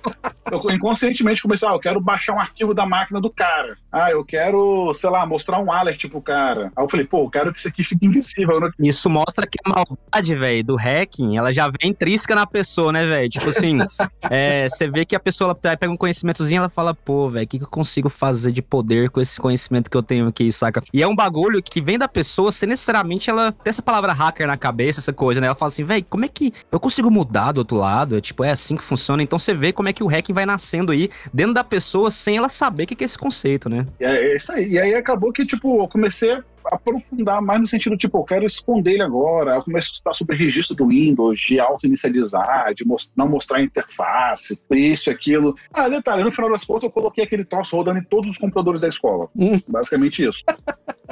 Eu inconscientemente comecei, eu quero baixar um arquivo da máquina do cara. Eu quero, sei lá, mostrar um alert pro cara. Aí eu falei, eu quero que isso aqui fique invisível. Não... Isso mostra que a maldade, velho, do hacking, ela já vem intrínseca na pessoa, né, velho? Você vê que a pessoa ela pega um conhecimentozinho, ela fala, velho, o que eu consigo fazer de poder com esse conhecimento que eu tenho aqui, saca? E é um bagulho que vem da pessoa, sem necessariamente ela ter essa palavra hacker na cabeça, essa coisa, né? Ela fala assim, velho, como é que eu consigo mudar do outro lado? É assim que funciona. Então você vê como é que o hacking vai nascendo aí dentro da pessoa sem ela saber o que é esse conceito, né? É isso aí. E aí acabou que, eu comecei a aprofundar mais no sentido, eu quero esconder ele agora. Eu começo a estudar sobre registro do Windows, de auto-inicializar, de não mostrar a interface, isso, aquilo. Detalhe, no final das contas, eu coloquei aquele troço rodando em todos os computadores da escola. Basicamente isso.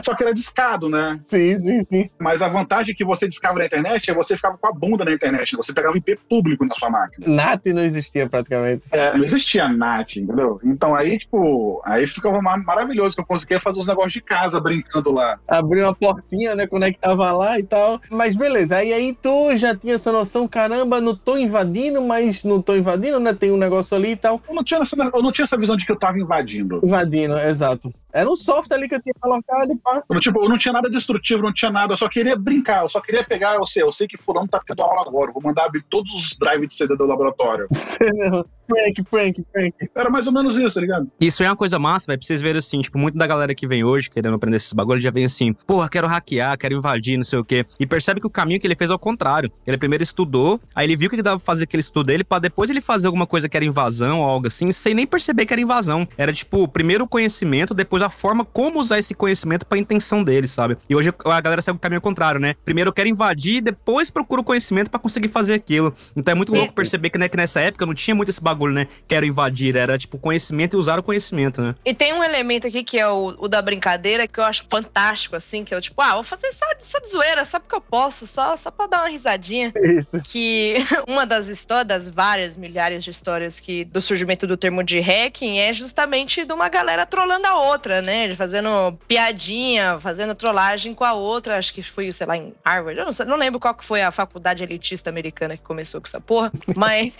Só que era discado, né? Sim, sim, sim. Mas a vantagem que você discava na internet é você ficava com a bunda na internet, você pegava IP público na sua máquina. NAT não existia praticamente. Não existia NAT, entendeu? Então aí, aí ficava maravilhoso, que eu conseguia fazer os negócios de casa brincando lá. Abriu uma portinha, né? Conectava lá e tal. Mas beleza, aí tu já tinha essa noção, caramba, não tô invadindo, né? Tem um negócio ali e tal. Eu não tinha essa visão de que eu tava invadindo. Invadindo, exato. Era um software ali que eu tinha colocado e pá. Eu não tinha nada destrutivo, não tinha nada. Eu só queria brincar, eu só queria pegar... Eu sei que fulano tá tendo aula agora. Eu vou mandar abrir todos os drives de CD do laboratório. Prank. Era mais ou menos isso, tá ligado? Isso é uma coisa massa, velho. Pra vocês verem assim, muito da galera que vem hoje querendo aprender esses bagulhos já vem assim, quero hackear, quero invadir, não sei o quê. E percebe que o caminho que ele fez é o contrário. Ele primeiro estudou, aí ele viu que dava pra fazer aquele estudo dele, pra depois ele fazer alguma coisa que era invasão ou algo assim, sem nem perceber que era invasão. Era primeiro o conhecimento, depois a forma como usar esse conhecimento pra intenção dele, sabe? E hoje a galera segue o caminho contrário, né? Primeiro eu quero invadir, depois procuro o conhecimento pra conseguir fazer aquilo. Então é muito louco perceber que, né, que nessa época não tinha muito esse bagulho, né? Quero invadir, era conhecimento e usar o conhecimento, né? E tem um elemento aqui que é o da brincadeira, que eu acho fantástico, assim, que é vou fazer só de zoeira, só porque eu posso, só pra dar uma risadinha. Isso. Que uma das histórias, das várias milhares de histórias do surgimento do termo de hacking é justamente de uma galera trollando a outra, né? Fazendo piadinha, fazendo trollagem com a outra. Acho que foi, em Harvard. Eu não lembro qual que foi a faculdade elitista americana que começou com essa porra, mas...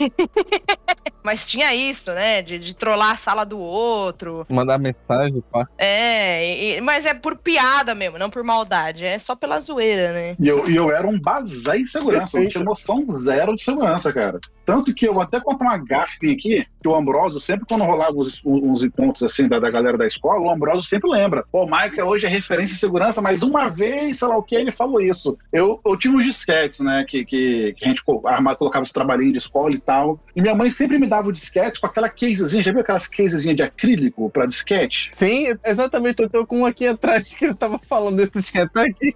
Mas tinha isso, né? De trollar a sala do outro. Mandar mensagem, pá. É, mas é por piada mesmo, não por maldade. É só pela zoeira, né? E eu era um bazar em segurança. Eu tinha noção zero de segurança, cara. Tanto que eu vou até contar uma gafe aqui, que o Ambrósio, sempre quando rolava uns encontros assim da galera da escola, o Ambrósio sempre lembra. Pô, Maica hoje é referência em segurança, mas uma vez, sei lá o que, ele falou isso. Eu tinha uns disquetes, né, que a gente armava, colocava os trabalhinhos de escola e tal. E minha mãe sempre me dava o disquete com aquela casezinha, já viu aquelas casezinhas de acrílico pra disquete? Sim, exatamente, eu tô com um aqui atrás que eu tava falando desse disquete aqui.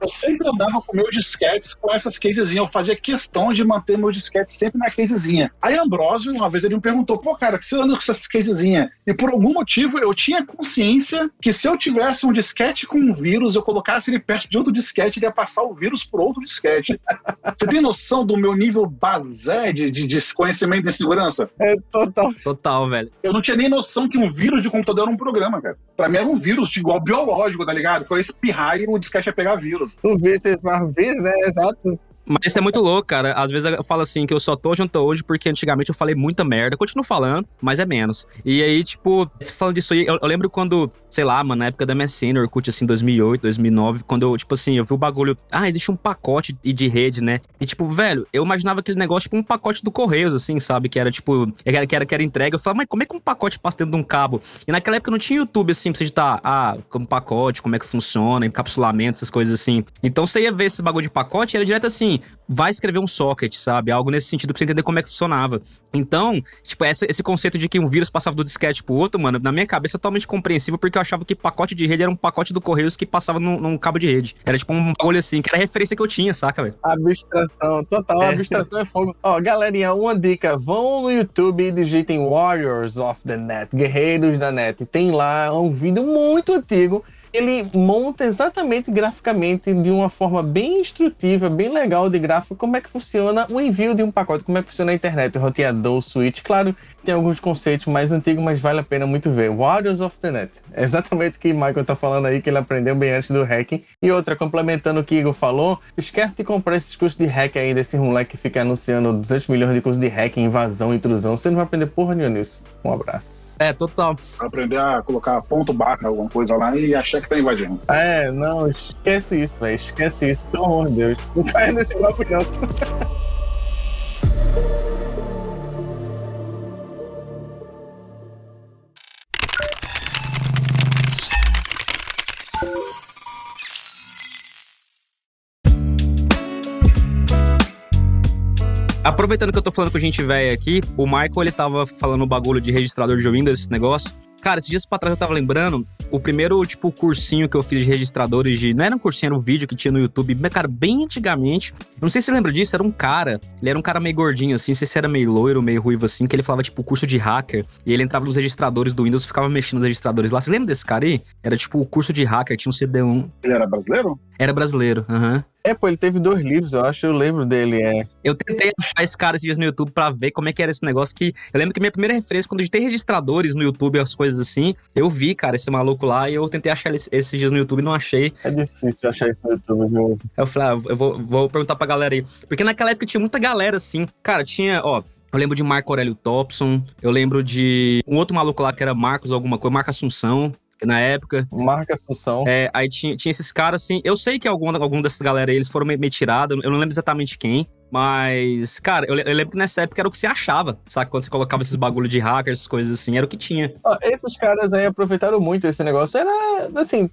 Eu sempre andava com meus disquetes com essas casezinhas. Eu fazia questão de manter meus disquetes sempre na casezinha. Aí Ambrósio, uma vez, ele me perguntou, pô, cara, que você anda com essas casezinhas? E por algum motivo, eu tinha consciência que se eu tivesse um disquete com um vírus, eu colocasse ele perto de outro disquete, ele ia passar o vírus pro outro disquete. Você tem noção do meu nível basé de desconhecimento de segurança? É total. Total, velho. Eu não tinha nem noção que um vírus de computador era um programa, cara. Pra mim era um vírus igual biológico, tá ligado? Que eu ia espirrar e o disquete ia pegar vírus. Um vez, vocês vão ver, né? Exato. Mas isso é muito louco, cara. Às vezes eu falo assim, que eu só tô junto hoje porque antigamente eu falei muita merda. Continuo falando, mas é menos. E aí, tipo, falando disso aí, eu lembro quando, sei lá, mano, na época da MSN, Orkut, assim, 2008, 2009, quando eu, tipo assim, eu vi o bagulho... Ah, existe um pacote de rede, né? E, tipo, velho, eu imaginava aquele negócio, tipo, um pacote do Correios, assim, sabe? Que era, tipo, que era entrega. Eu falava, mas como é que um pacote passa dentro de um cabo? E naquela época não tinha YouTube, assim, pra você digitar, como pacote, como é que funciona, encapsulamento, essas coisas assim. Então você ia ver esse bagulho de pacote e era direto assim... vai escrever um socket, sabe? Algo nesse sentido pra você entender como é que funcionava. Então, tipo, esse conceito de que um vírus passava do disquete pro outro, mano, na minha cabeça é totalmente compreensível, porque eu achava que pacote de rede era um pacote do Correios que passava num cabo de rede. Era tipo um bagulho assim, que era a referência que eu tinha, saca, velho? Abstração, total, abstração é fogo. Ó, galerinha, uma dica, vão no YouTube e digitem Warriors of the Net, Guerreiros da Net, tem lá um vídeo muito antigo. Ele monta exatamente graficamente, de uma forma bem instrutiva, bem legal de gráfico, como é que funciona o envio de um pacote, como é que funciona a internet, o roteador, o switch. Claro, tem alguns conceitos mais antigos, mas vale a pena muito ver. Warriors of the Net. É exatamente o que o Michael tá falando aí, que ele aprendeu bem antes do hacking. E outra, complementando o que o Igor falou, esquece de comprar esses cursos de hack aí, desse moleque que fica anunciando 200 milhões de cursos de hacking, invasão, intrusão. Você não vai aprender porra nenhuma nisso. Um abraço. É, total. Aprender a colocar ponto barra, alguma coisa lá e achar que tá invadindo. É, não, esquece isso, velho. Esquece isso, pelo amor de Deus. Não cai nesse golpe, não. Aproveitando que eu tô falando com gente velha aqui, o Michael, ele tava falando o bagulho de registrador de Windows, esse negócio. Cara, esses dias pra trás eu tava lembrando, o primeiro, tipo, cursinho que eu fiz de registradores de... Não era um cursinho, era um vídeo que tinha no YouTube, mas, cara, bem antigamente. Eu não sei se você lembra disso, era um cara. Ele era um cara meio gordinho, assim, não sei se era meio loiro, meio ruivo, assim, que ele falava, tipo, curso de hacker. E ele entrava nos registradores do Windows e ficava mexendo nos registradores lá. Você lembra desse cara aí? Era, tipo, o curso de hacker, tinha um CD1. Ele era brasileiro? Era brasileiro, aham. É, pô, ele teve 2 livros, eu acho, eu lembro dele, é. Eu tentei achar esse cara esses dias no YouTube pra ver como é que era esse negócio que... Eu lembro que minha primeira referência, quando eu digitei registradores no YouTube, as coisas assim, eu vi, cara, esse maluco lá e eu tentei achar ele esses dias no YouTube e não achei. É difícil achar isso no YouTube, viu? Eu falei, eu vou perguntar pra galera aí. Porque naquela época tinha muita galera, assim. Cara, tinha, ó... Eu lembro de Marco Aurélio Thompson, eu lembro de um outro maluco lá que era Marcos alguma coisa, Marco Assunção. Na época. Marca Assunção. É, aí tinha esses caras, assim... Eu sei que algum dessas galera aí, eles foram meio tirados. Eu não lembro exatamente quem. Mas, cara, eu lembro que nessa época era o que você achava, sabe? Quando você colocava esses bagulho de hacker, essas coisas assim, era o que tinha. Esses caras aí aproveitaram muito esse negócio. Era, assim,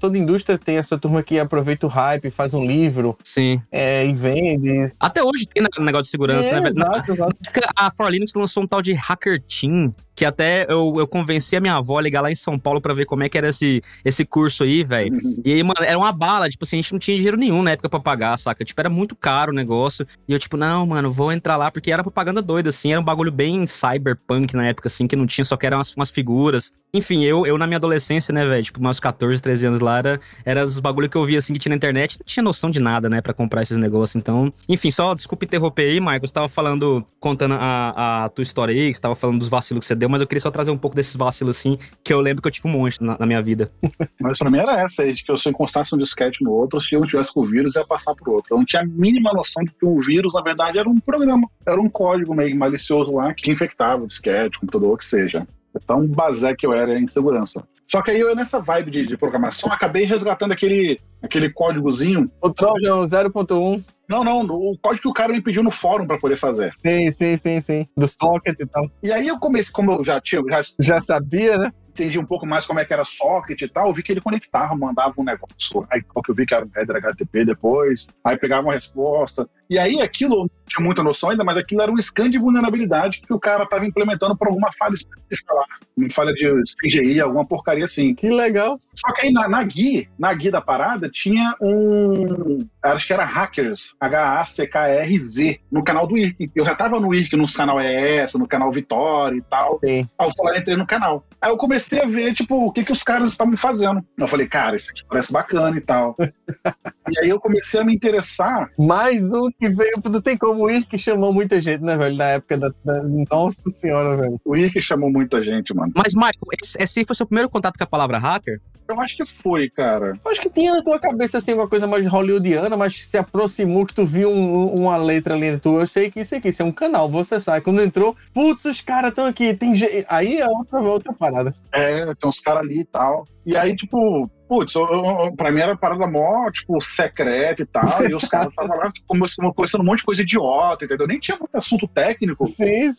toda indústria tem essa turma que aproveita o hype, faz um livro. Sim. É, e vende. Até hoje tem negócio de segurança, né? Exato, exato. A 4Linux lançou um tal de Hacker Team, que até eu convenci a minha avó a ligar lá em São Paulo pra ver como é que era esse curso aí, velho. E aí, mano, era uma bala. Tipo assim, a gente não tinha dinheiro nenhum na época pra pagar, saca? Tipo, era muito caro o negócio. E eu tipo, não, mano, vou entrar lá, porque era propaganda doida, assim, era um bagulho bem cyberpunk na época, assim, que não tinha, só que eram umas figuras. Enfim, eu na minha adolescência, né, velho, tipo, meus 14, 13 anos lá, era os bagulho que eu via, assim, que tinha na internet, não tinha noção de nada, né, pra comprar esses negócios, então... Enfim, só, desculpa interromper aí, Michael, você tava contando a tua história aí, que você tava falando dos vacilos que você deu, mas eu queria só trazer um pouco desses vacilos, assim, que eu lembro que eu tive um monte na minha vida. Mas pra mim era essa, de que eu, se encostasse um disquete no outro, se eu tivesse com o vírus, ia passar pro outro. Eu não tinha a mínima noção de que o vírus, na verdade, era um programa, era um código meio malicioso lá, que infectava o disquete, o computador, o que seja. Então, bazé que eu era em segurança. Só que aí eu, nessa vibe de programação, acabei resgatando aquele códigozinho. O Trojan 0.1. Não, o código que o cara me pediu no fórum pra poder fazer. Sim. Do socket e tal. E aí eu comecei, como eu já tinha... Já sabia, né? Entendi um pouco mais como é que era socket e tal, eu vi que ele conectava, mandava um negócio, aí eu vi que era um header HTTP depois, aí pegava uma resposta, e aí aquilo, não tinha muita noção ainda, mas aquilo era um scan de vulnerabilidade que o cara estava implementando por alguma falha específica lá, uma falha de CGI, alguma porcaria assim. Que legal! Só que aí na GUI da parada tinha um, acho que era Hackers, H-A-C-K-R-Z, no canal do IRC. Eu já tava no IRC, nos canal ES, no canal Vitória e tal. Sim. Aí eu falei, entrei no canal. Aí eu comecei a ver, tipo, o que que os caras estavam fazendo. Eu falei, cara, isso aqui parece bacana e tal. E aí eu comecei a me interessar. Mais um que veio, não tem como, o IRC chamou muita gente, né, velho? Na época da... Nossa senhora, velho. O IRC chamou muita gente, mano. Mas, Maicon, esse foi o seu primeiro contato com a palavra hacker? Eu acho que foi, cara. Eu acho que tinha na tua cabeça, assim, uma coisa mais hollywoodiana, mas se aproximou que tu viu uma letra ali na tua. Eu sei que isso aqui, isso é um canal, você sai. Quando entrou, putz, os caras estão aqui. Tem gente... Aí é outra parada. É, tem uns caras ali e tal. E aí, tipo... Putz, pra mim era parada mó, tipo, secreta e tal, e os caras estavam lá conversando um monte de coisa idiota, entendeu? Nem tinha muito assunto técnico. Sim.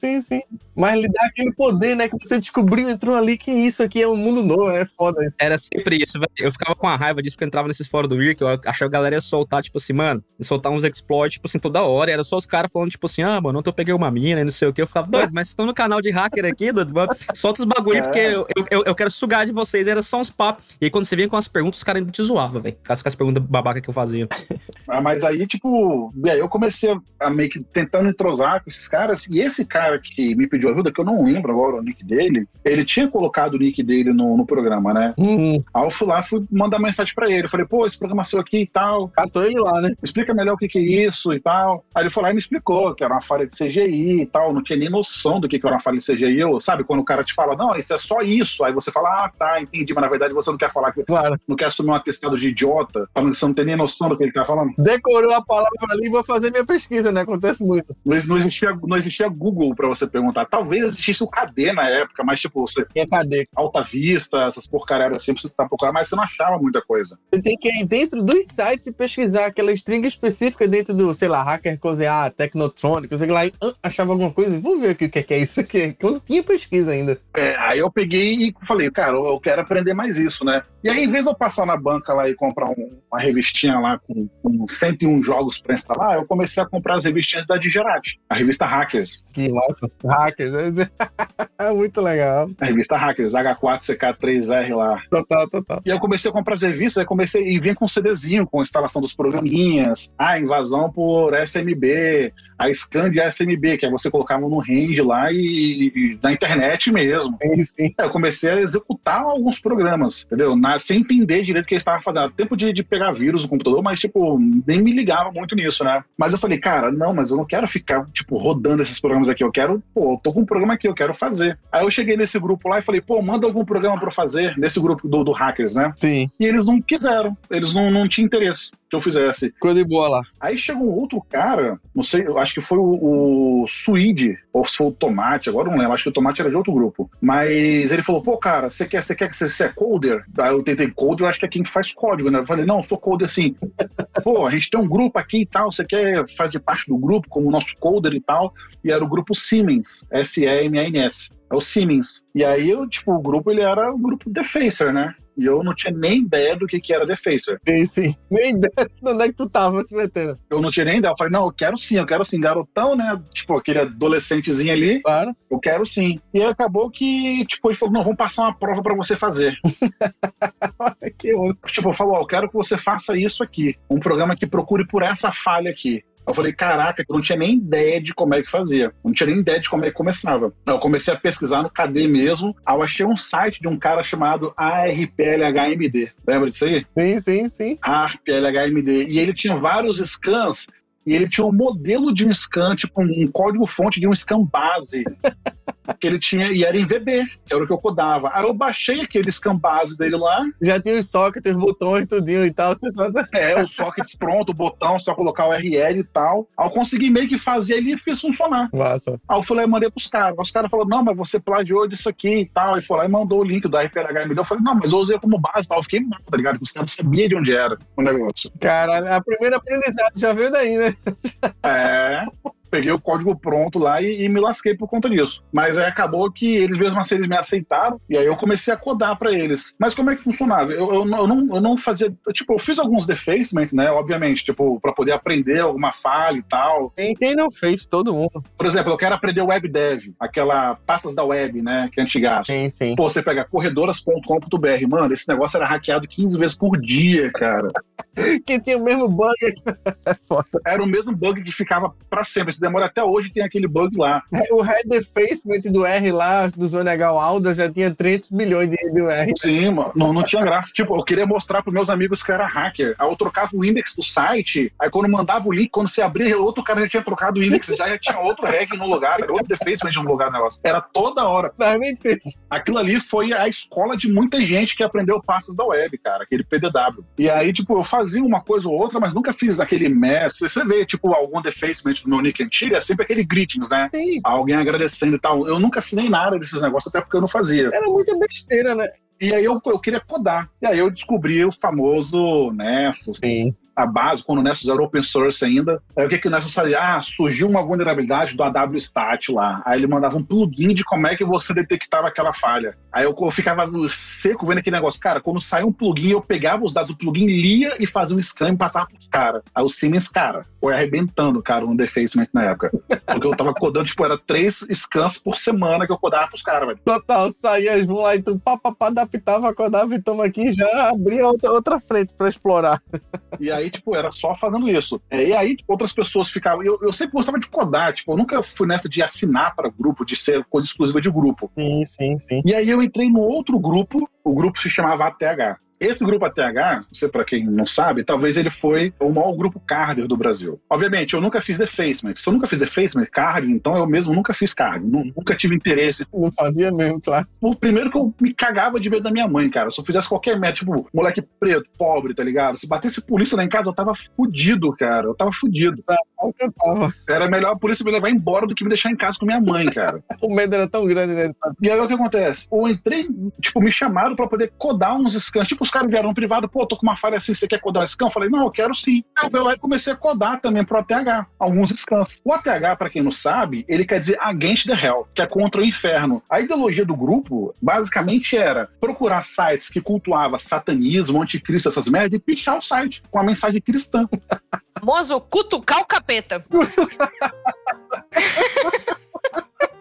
Mas lhe dá aquele poder, né, que você descobriu, entrou ali, que isso aqui é um mundo novo, é foda isso. Era sempre isso, velho. Eu ficava com a raiva disso, porque eu entrava nesses fóruns do IRC, eu achava que a galera ia soltar, tipo assim, mano, ia soltar uns exploits, tipo assim, toda hora, e era só os caras falando, tipo assim, ah, mano, ontem eu peguei uma mina e não sei o quê. Eu ficava, doido, mas vocês estão no canal de hacker aqui, doido, solta os bagulho, porque eu quero sugar de vocês, era só uns papos. E aí quando você vinha com as perguntas, os caras ainda te zoavam, velho. Com as perguntas babaca que eu fazia. Mas aí, tipo, aí eu comecei a meio que tentando entrosar com esses caras, e esse cara que me pediu ajuda, que eu não lembro agora o nick dele, ele tinha colocado o nick dele no programa, né? Aí eu fui lá, fui mandar mensagem pra ele. Eu falei, pô, esse programa seu aqui e tal. Catou ele lá, né? Explica melhor o que que é isso e tal. Aí ele foi lá e me explicou que era uma falha de CGI e tal. Não tinha nem noção do que era uma falha de CGI. Eu, sabe, quando o cara te fala, não, isso é só isso. Aí você fala, ah, tá, entendi, mas na verdade você não quer falar que... Claro. Não quer assumir um atestado de idiota, pra você não ter nem noção do que ele tá falando. Decorou a palavra ali e vou fazer minha pesquisa, né? Acontece muito. Não existia Google pra você perguntar. Talvez existisse o KD na época, mas tipo, você... É KD. Alta Vista, essas porcariadas assim, você tá procurando, mas você não achava muita coisa. Você tem que ir dentro dos sites e pesquisar aquela string específica dentro do, sei lá, Hacker Cosear, Tecnotrônico, sei lá, e achava alguma coisa, vou ver aqui o que é isso aqui. Quando tinha pesquisa ainda. É, aí eu peguei e falei, cara, eu quero aprender mais isso, né? E aí, em vez de eu passar na banca lá e comprar uma revistinha lá com 101 jogos pra instalar, eu comecei a comprar as revistinhas da Digerati, a revista Hackers. Que massa, Hackers, muito legal. A revista Hackers, H4CK3R lá. Total. E eu comecei a comprar as revistas, aí comecei e vinha com um CDzinho, com a instalação dos programinhas, a invasão por SMB, a scan de SMB, que é você colocava no range lá e na internet mesmo. Sim. Aí eu comecei a executar alguns programas, entendeu? Sem entender direito o que eles estavam fazendo. Tempo de pegar vírus no computador, mas, tipo, nem me ligava muito nisso, né? Mas eu falei, cara, não, mas eu não quero ficar, tipo, rodando esses programas aqui. Eu quero, pô, eu tô com um programa aqui, eu quero fazer. Aí eu cheguei nesse grupo lá e falei, pô, manda algum programa pra eu fazer, nesse grupo do Hackers, né? Sim. E eles não quiseram, eles não tinham interesse que eu fizesse. Coisa de boa lá. Aí chegou um outro cara, não sei, eu acho que foi o Suíde, ou se foi o Tomate, agora não lembro, acho que o Tomate era de outro grupo. Mas ele falou, pô, cara, você quer que você é coder? Aí eu tentei coder, eu acho que é quem faz código, né? Eu falei, não, eu sou coder assim. Pô, a gente tem um grupo aqui e tal, você quer fazer parte do grupo como o nosso coder e tal? E era o grupo Siemens, S-E-M-A-N-S. É o Siemens. E aí, eu, tipo, o grupo, ele era o grupo The Facer, né? E eu não tinha nem ideia do que era The Facer. Sim. Nem ideia de onde é que tu tava se metendo. Eu não tinha nem ideia. Eu falei, não, eu quero sim. Garotão, né? Tipo, aquele adolescentezinho ali. Claro. Eu quero sim. E aí acabou que, tipo, ele falou, não, vamos passar uma prova pra você fazer. Que onda. Tipo, eu falo, eu quero que você faça isso aqui. Um programa que procure por essa falha aqui. Eu falei, caraca, eu não tinha nem ideia de como é que fazia. Não tinha nem ideia de como é que começava. Eu comecei a pesquisar no KD mesmo. Aí eu achei um site de um cara chamado ARPLHMD. Lembra disso aí? Sim. ARPLHMD. E ele tinha vários scans. E ele tinha um modelo de um scan, tipo um código-fonte de um scan base. Ele tinha, e era em VB, que era o que eu codava. Aí eu baixei aquele escambazos dele lá. Já tem os sockets, os botões, tudinho e tal. Você só... É, os sockets pronto, o botão, só colocar o URL e tal. Aí eu consegui meio que fazer ali e fiz funcionar. Massa. Aí eu falei, mandei pros caras. Os caras falaram, não, mas você plagiou disso aqui e tal. E foi lá e mandou o link do RPH e me deu. Eu falei, não, mas eu usei como base e tal. Eu fiquei mal, tá ligado? Porque os caras sabiam de onde era o negócio. Cara, a primeira aprendizagem já veio daí, né? É... Peguei o código pronto lá e me lasquei por conta disso. Mas aí acabou que eles mesmo assim eles me aceitaram e aí eu comecei a codar pra eles. Mas como é que funcionava? Eu não fazia... Tipo, eu fiz alguns defacement, né? Obviamente, tipo, pra poder aprender alguma falha e tal. Tem quem não fez, todo mundo. Por exemplo, eu quero aprender o web dev, aquela passas da web, né? Que é antigaço. Sim, sim. Pô, você pega corredoras.com.br. Mano, esse negócio era hackeado 15 vezes por dia, cara. Que tinha o mesmo bug. É foda. Era o mesmo bug que ficava pra sempre. Demora até hoje, tem aquele bug lá. O redefacement do R lá, do Zonegal Alda, já tinha 300 milhões de R. Sim, mano. Não tinha graça. Tipo, eu queria mostrar pros meus amigos que eu era hacker. Aí eu trocava o index do site, aí quando mandava o link, quando você abria, outro cara já tinha trocado o index, já tinha outro hack no lugar, era outro defacement no lugar do negócio. Era toda hora. Aquilo ali foi a escola de muita gente que aprendeu passas da web, cara, aquele PDW. E aí, tipo, eu fazia uma coisa ou outra, mas nunca fiz aquele mess. Você vê, tipo, algum defacement no meu nick antiga, é sempre aquele greetings, né? Sim. Alguém agradecendo e tal. Eu nunca assinei nada desses negócios, até porque eu não fazia. Era muita besteira, né? E aí eu queria codar. E aí eu descobri o famoso Nessus. Sim. A base, quando o Nessus era open source ainda. Aí o que o Nessus fazia? Ah, surgiu uma vulnerabilidade do AWSTAT lá. Aí ele mandava um plugin de como é que você detectava aquela falha. Aí eu ficava seco vendo aquele negócio. Cara, quando saiu um plugin, eu pegava os dados do plugin, lia e fazia um scan e passava pros caras. Aí o Siemens, cara, foi arrebentando, cara, no defacement na época. Porque eu tava codando, tipo, era 3 scans por semana que eu codava pros caras, velho. Total, saía, vão lá e tu papapá, adaptava, acordava e toma aqui e já abria outra frente pra explorar. E aí, tipo, era só fazendo isso. E aí, tipo, outras pessoas ficavam... Eu sempre gostava de codar, tipo, eu nunca fui nessa de assinar para grupo, de ser coisa exclusiva de grupo. Sim, sim, sim. E aí eu entrei no outro grupo, o grupo se chamava ATH. Esse grupo ATH, você pra quem não sabe, talvez ele foi o maior grupo carder do Brasil. Obviamente, eu nunca fiz defacement. Se eu nunca fiz defacement, carder, então eu mesmo nunca fiz carder. Nunca tive interesse. Não fazia mesmo, claro. O primeiro que eu me cagava de medo da minha mãe, cara. Se eu fizesse qualquer merda, tipo, moleque preto, pobre, tá ligado? Se batesse polícia lá em casa, eu tava fudido, cara. Eu tava fudido. Era melhor a polícia me levar embora do que me deixar em casa com minha mãe, cara. O medo era tão grande, né? E aí o que acontece? Eu entrei, tipo, me chamaram pra poder codar uns scans, tipo, os caras vieram no privado, pô, tô com uma falha assim, você quer codar um scan? Eu falei, não, eu quero sim. Aí eu fui lá e comecei a codar também pro ATH, alguns scans. O ATH, pra quem não sabe, ele quer dizer Against the Hell, que é contra o inferno. A ideologia do grupo, basicamente, era procurar sites que cultuavam satanismo, anticristo, essas merdas, e pichar o site com a mensagem cristã. Famoso cutucar o capeta.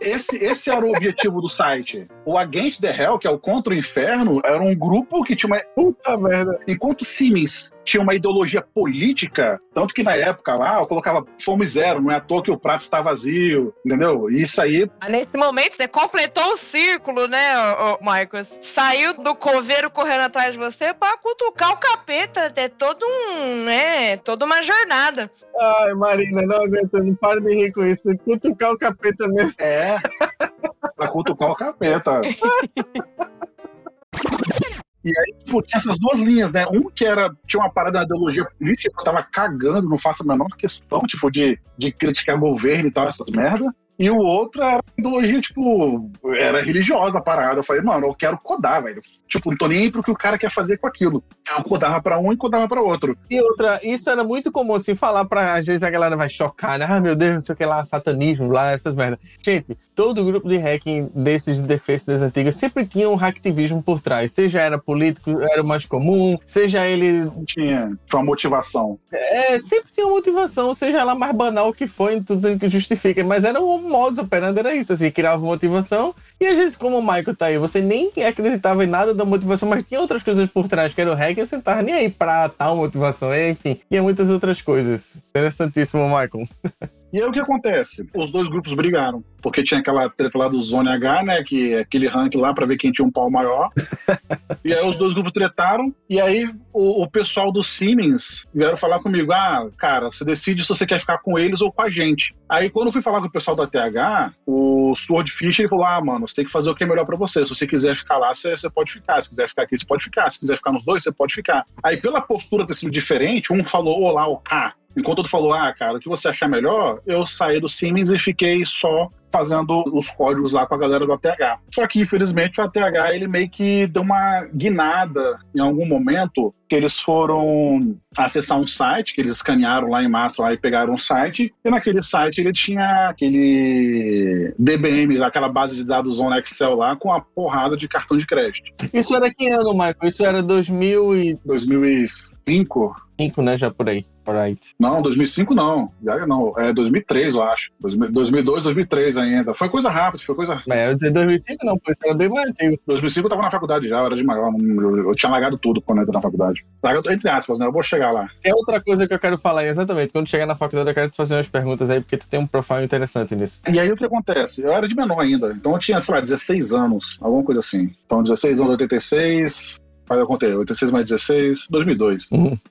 Esse era o objetivo do site. O Against the Hell, que é o Contra o Inferno, era um grupo que tinha uma... Puta merda. Enquanto o Siemens tinha uma ideologia política, tanto que na época lá, eu colocava fome zero, não é à toa que o prato está vazio, entendeu? E isso aí... Nesse momento, você completou o círculo, né, Marcos? Saiu do coveiro correndo atrás de você pra cutucar o capeta, até todo um, né, toda uma jornada. Ai, Marina, não aguento, não para de rir com isso. Cutucar o capeta mesmo. É. Pra cutucar o capeta. E aí, tipo, tinha essas duas linhas, né? Um que era, tinha uma parada da ideologia política que eu tava cagando, não faço a menor questão, tipo, de criticar governo e tal, essas merda. E o outro era ideologia, tipo, era religiosa a parada. Eu falei, mano, eu quero codar, velho. Tipo, não tô nem aí pro que o cara quer fazer com aquilo. Eu codava pra um e codava pra outro. E outra, isso era muito comum, assim, falar pra... Às vezes a galera vai chocar, né? Ah, meu Deus, não sei o que lá, satanismo, lá, essas merdas. Gente, todo grupo de hacking desses defeitos das antigas sempre tinha um hacktivismo por trás. Seja era político, era o mais comum, seja ele... Tinha uma motivação. É, sempre tinha uma motivação, seja ela mais banal que foi, tudo que justifica. Mas era um modus operandi, era isso, assim, criava motivação e às vezes, como o Maicon tá aí, você nem acreditava em nada da motivação, mas tinha outras coisas por trás, que era o hack, e você não tava nem aí pra tal motivação, enfim, tinha muitas outras coisas. Interessantíssimo, Maicon. E aí o que acontece? Os dois grupos brigaram, porque tinha aquela treta lá do Zone H, né, que é aquele rank lá pra ver quem tinha um pau maior. E aí os dois grupos tretaram, e aí o pessoal do Siemens vieram falar comigo, ah, cara, você decide se você quer ficar com eles ou com a gente. Aí quando eu fui falar com o pessoal da TH, o Swordfish, ele falou, ah, mano, você tem que fazer o que é melhor pra você, se você quiser ficar lá, você pode ficar, se quiser ficar aqui, você pode ficar, se quiser ficar nos dois, você pode ficar. Aí pela postura ter sido diferente, um falou, olá, o cá. Enquanto outro falou, ah, cara, o que você achar melhor, eu saí do Siemens e fiquei só fazendo os códigos lá com a galera do ATH. Só que, infelizmente, o ATH, ele meio que deu uma guinada em algum momento, que eles foram acessar um site, que eles escanearam lá em massa lá, e pegaram um site, e naquele site ele tinha aquele DBM, aquela base de dados on Excel lá, com a porrada de cartão de crédito. Isso era que ano, Maicon? Isso era 2005? 5, né? Já por aí. Right. Não, 2005 não. Já não. É 2003, eu acho. 2002, 2003 ainda. Foi coisa rápida, foi coisa... É, eu disse 2005 não, pois era bem mais antigo. 2005 eu tava na faculdade já, eu era de maior. Eu tinha largado tudo quando eu entrei na faculdade. Largado, entre aspas, né? Eu vou chegar lá. É outra coisa que eu quero falar, exatamente. Quando chegar na faculdade eu quero te fazer umas perguntas aí, porque tu tem um profile interessante nisso. E aí o que acontece? Eu era de menor ainda. Então eu tinha, sei lá, 16 anos, alguma coisa assim. Então 16 anos, 86... eu contei, 86 mais 16, 2002.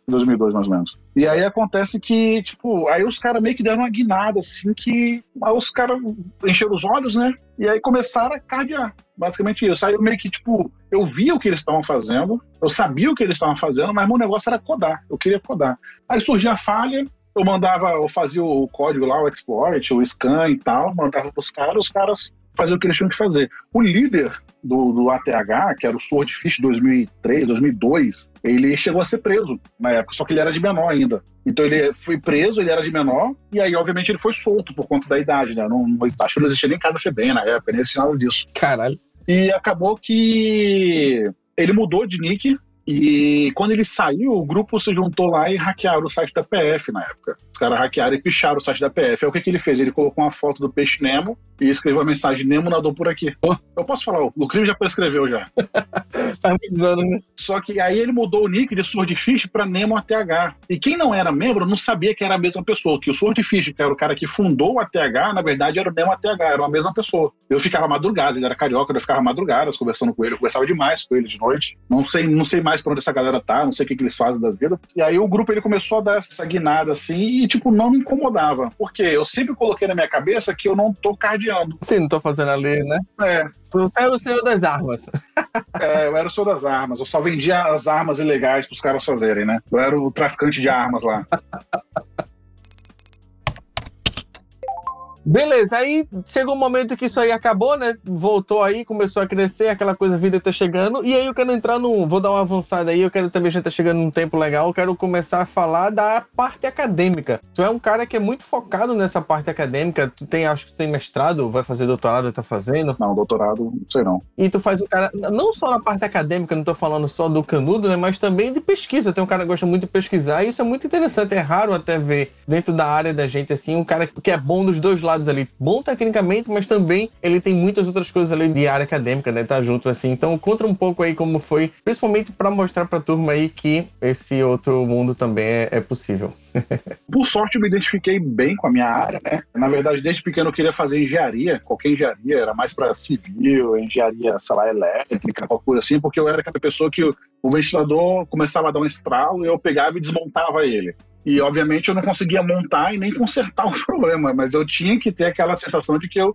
2002, mais ou menos. E aí acontece que, tipo, aí os caras meio que deram uma guinada, assim, que aí os caras encheram os olhos, né? E aí começaram a cardear. Basicamente isso. Aí eu meio que, tipo, eu via o que eles estavam fazendo, eu sabia o que eles estavam fazendo, mas meu negócio era codar. Eu queria codar. Aí surgia a falha, eu mandava, eu fazia o código lá, o exploit, o scan e tal, mandava pros caras, os caras faziam o que eles tinham que fazer. O líder do ATH, que era o Swordfish 2003, 2002, ele chegou a ser preso na época, só que ele era de menor ainda. Então ele foi preso, ele era de menor, e aí obviamente ele foi solto por conta da idade, né? Acho que não existia nem casa FEBEM na época, nem existia nada disso. Caralho. E acabou que ele mudou de nick, e quando ele saiu, o grupo se juntou lá e hackearam o site da PF na época. Os caras hackearam e picharam o site da PF. Aí o que ele fez? Ele colocou uma foto do peixe Nemo e escreveu a mensagem, Nemo nadou por aqui. Oh. Eu posso falar, o crime já prescreveu já. Tá pisando, né? Só que aí ele mudou o nick de Swordfish pra Nemo ATH. E quem não era membro não sabia que era a mesma pessoa. Que o Swordfish, que era o cara que fundou o ATH, na verdade era o Nemo ATH, era a mesma pessoa. Eu ficava madrugada, ele era carioca, eu ficava madrugada conversando com ele, eu conversava demais com ele de noite. Não sei mais pra onde essa galera tá, não sei o que eles fazem da vida. E aí o grupo, ele começou a dar essa guinada assim, e tipo, não me incomodava. Porque eu sempre coloquei na minha cabeça que eu não tô cardeando. Sim, não tô fazendo ali, né? É. Você era o senhor das armas. É, eu era o senhor das armas. Eu só vendia as armas ilegais pros caras fazerem, né? Eu era o traficante de armas lá. Beleza, aí chegou um momento que isso aí acabou, né? Voltou aí, começou a crescer, aquela coisa, a vida tá chegando. E aí eu quero entrar no... Vou dar uma avançada aí, eu quero também, já tá chegando num tempo legal, eu quero começar a falar da parte acadêmica. Tu é um cara que é muito focado nessa parte acadêmica, tu tem, acho que tu tem mestrado, vai fazer doutorado, tá fazendo? Não, doutorado, não sei não. E tu faz um cara, não só na parte acadêmica, não tô falando só do canudo, né? Mas também de pesquisa, tem um cara que gosta muito de pesquisar e isso é muito interessante, é raro até ver dentro da área da gente, assim, um cara que é bom dos dois lados. Ali, bom tecnicamente, mas também ele tem muitas outras coisas ali de área acadêmica, né? Tá junto assim. Então, conta um pouco aí como foi, principalmente pra mostrar pra turma aí que esse outro mundo também é possível. Por sorte, eu me identifiquei bem com a minha área, né? Na verdade, desde pequeno eu queria fazer engenharia, qualquer engenharia, era mais pra civil, engenharia, sei lá, elétrica, qualquer coisa assim, porque eu era aquela pessoa que o ventilador começava a dar um estralo e eu pegava e desmontava ele. E, obviamente, eu não conseguia montar e nem consertar o problema, mas eu tinha que ter aquela sensação de que eu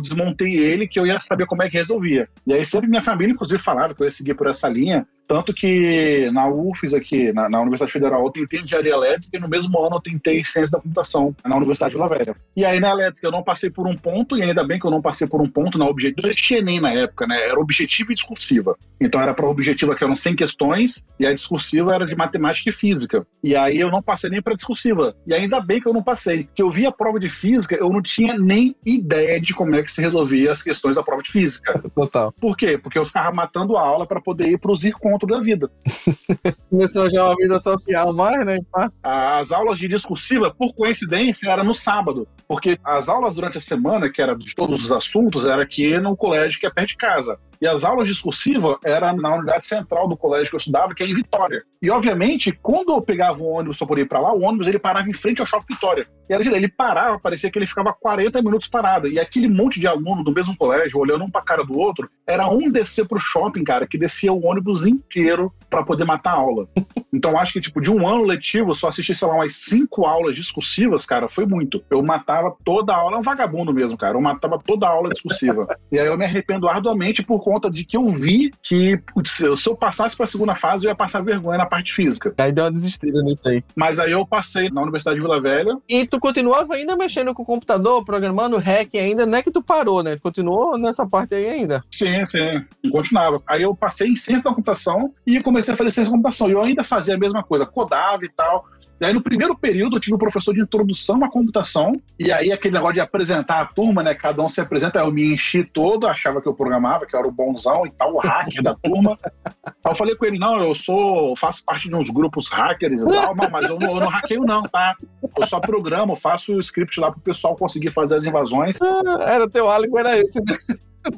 desmontei ele, que eu ia saber como é que resolvia. E aí sempre minha família, inclusive, falava que eu ia seguir por essa linha, tanto que na UFES aqui, na Universidade Federal, eu tentei engenharia elétrica e no mesmo ano eu tentei ciência da computação na Universidade de Vila Velha. E aí na elétrica eu não passei por um ponto, e ainda bem que eu não passei por um ponto na objetiva, eu tinha ENEM na época, né? Era objetiva e discursiva. Então era para objetiva que eram 100 questões e a discursiva era de matemática e física. E aí eu não passei nem para discursiva. E ainda bem que eu não passei, porque eu vi a prova de física, eu não tinha nem ideia de como é que se resolvia as questões da prova de física. Total. Por quê? Porque eu ficava matando a aula para poder ir para os encontros da vida. Começou já uma vida social mais, né? As aulas de discursiva, por coincidência, era no sábado, porque as aulas durante a semana, que era de todos os assuntos, era aqui no colégio que é perto de casa. E as aulas discursivas eram na unidade central do colégio que eu estudava, que é em Vitória. E, obviamente, quando eu pegava um ônibus para poder ir para lá, o ônibus ele parava em frente ao Shopping Vitória. E era direto, ele parava, parecia que ele ficava 40 minutos parado. E aquele monte de aluno do mesmo colégio, olhando um para a cara do outro, era um descer pro shopping, cara, que descia o ônibus inteiro para poder matar a aula. Então, acho que, tipo, de um ano letivo, eu só assisti, sei lá, umas 5 aulas discursivas, cara, foi muito. Eu matava toda a aula, é um vagabundo mesmo, cara. Eu matava toda a aula discursiva. E aí eu me arrependo arduamente por conta de que eu vi que, putz, se eu passasse pra segunda fase, eu ia passar vergonha na parte física. Aí deu uma desistida nisso aí. Mas aí eu passei na Universidade de Vila Velha. E tu continuava ainda mexendo com o computador, programando hack ainda, não é que tu parou, né? Tu continuou nessa parte aí ainda. Sim. Continuava. Aí eu passei em ciência da computação e comecei a fazer ciência da computação. E eu ainda fazia a mesma coisa, codava e tal. E aí no primeiro período eu tive um professor de introdução à computação. E aí aquele negócio de apresentar a turma, né? Cada um se apresenta. Aí eu me enchi todo, achava que eu programava, que eu era o bonzão e tal, o hacker da turma. Aí eu falei com ele, não, eu faço parte de uns grupos hackers e tal, mas eu não hackeio não, tá? Eu só programo, faço o script lá pro pessoal conseguir fazer as invasões. Era teu álico, era esse, né?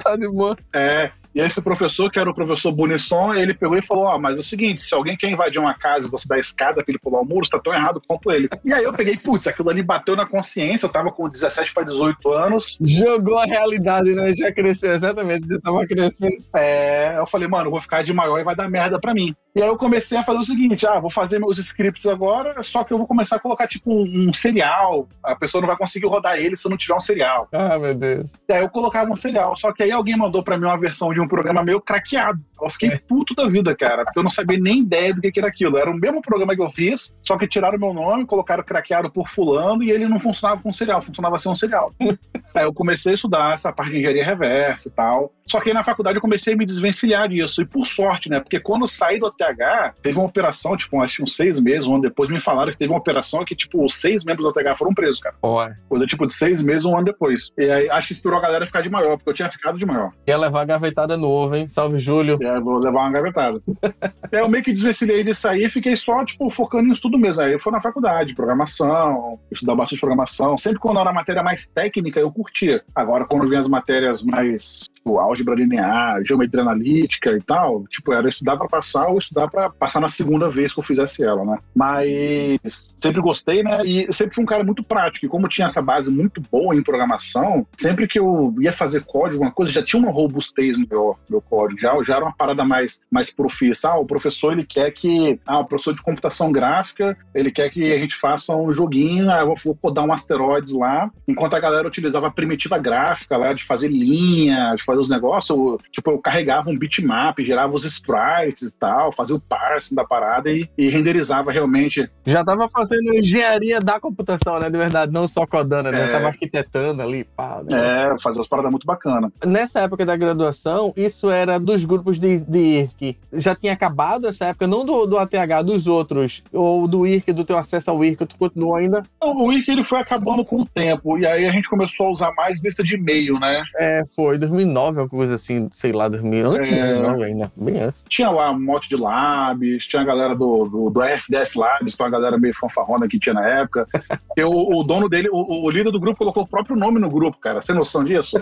Tá de boa. É, e esse professor, que era o professor Bonisson, ele pegou e falou, ó, mas é o seguinte, se alguém quer invadir uma casa e você dá a escada pra ele pular o muro, você tá tão errado quanto ele. E aí eu peguei, putz, aquilo ali bateu na consciência, eu tava com 17 para 18 anos. Jogou a realidade, né? Já cresceu, exatamente, já tava crescendo. É, eu falei, mano, eu vou ficar de maior e vai dar merda pra mim. E aí eu comecei a fazer o seguinte, vou fazer meus scripts agora, só que eu vou começar a colocar, tipo, um serial. A pessoa não vai conseguir rodar ele se não tiver um serial. Ah, meu Deus. E aí eu colocava um serial, só que aí alguém mandou pra mim uma versão de um programa meio craqueado. Eu fiquei puto da vida, cara, porque eu não sabia nem ideia do que era aquilo. Era o mesmo programa que eu fiz, só que tiraram meu nome, colocaram craqueado por fulano e ele não funcionava com serial, funcionava sem um serial. Aí eu comecei a estudar essa parte de engenharia reversa e tal. Só que aí na faculdade eu comecei a me desvencilhar disso. E por sorte, né? Porque quando eu saí do OTH, teve uma operação, tipo, acho que uns 6 meses, um ano depois, me falaram que teve uma operação que, tipo, 6 membros do OTH foram presos, cara. Olha. Coisa, tipo, de 6 meses, um ano depois. E aí acho que inspirou a galera ficar de maior, porque eu tinha ficado de maior. Quer levar a gavetada no ovo, hein? Salve, Júlio. É, vou levar uma gavetada. Aí eu meio que desvencilhei disso aí e fiquei só, tipo, focando em estudo mesmo. Aí eu fui na faculdade, programação, estudar bastante programação. Sempre quando era matéria mais técnica, eu curtia. Agora, quando vinha as matérias mais... álgebra linear, geometria analítica e tal, tipo, era estudar pra passar ou estudar pra passar na segunda vez que eu fizesse ela, né? Mas sempre gostei, né? E sempre fui um cara muito prático, e como tinha essa base muito boa em programação, sempre que eu ia fazer código, uma coisa, já tinha uma robustez no meu código, já era uma parada mais profissa. O professor, ele quer que... o professor de computação gráfica, ele quer que a gente faça um joguinho, eu vou codar um asteroides lá, enquanto a galera utilizava a primitiva gráfica lá, de fazer linha, de fazer os negócios, eu carregava um bitmap, gerava os sprites e tal, fazia o parsing da parada e renderizava realmente. Já tava fazendo engenharia da computação, né? De verdade, não só codando, né? Tava arquitetando ali, pá. Né? Fazia umas paradas muito bacanas. Nessa época da graduação, isso era dos grupos de IRC. Já tinha acabado essa época, não do ATH, dos outros, ou do IRC, do teu acesso ao IRC, tu continuou ainda? Não, o IRC ele foi acabando com o tempo, e aí a gente começou a usar mais lista de e-mail, né? Foi 2009. Alguma coisa assim, sei lá, 2000, antes de 2009 ainda, bem antes. Tinha lá um monte de labs, tinha a galera do RFDSLabs, que é uma galera meio fanfarrona que tinha na época. O dono dele, o líder do grupo, colocou o próprio nome no grupo, cara. Você tem noção disso?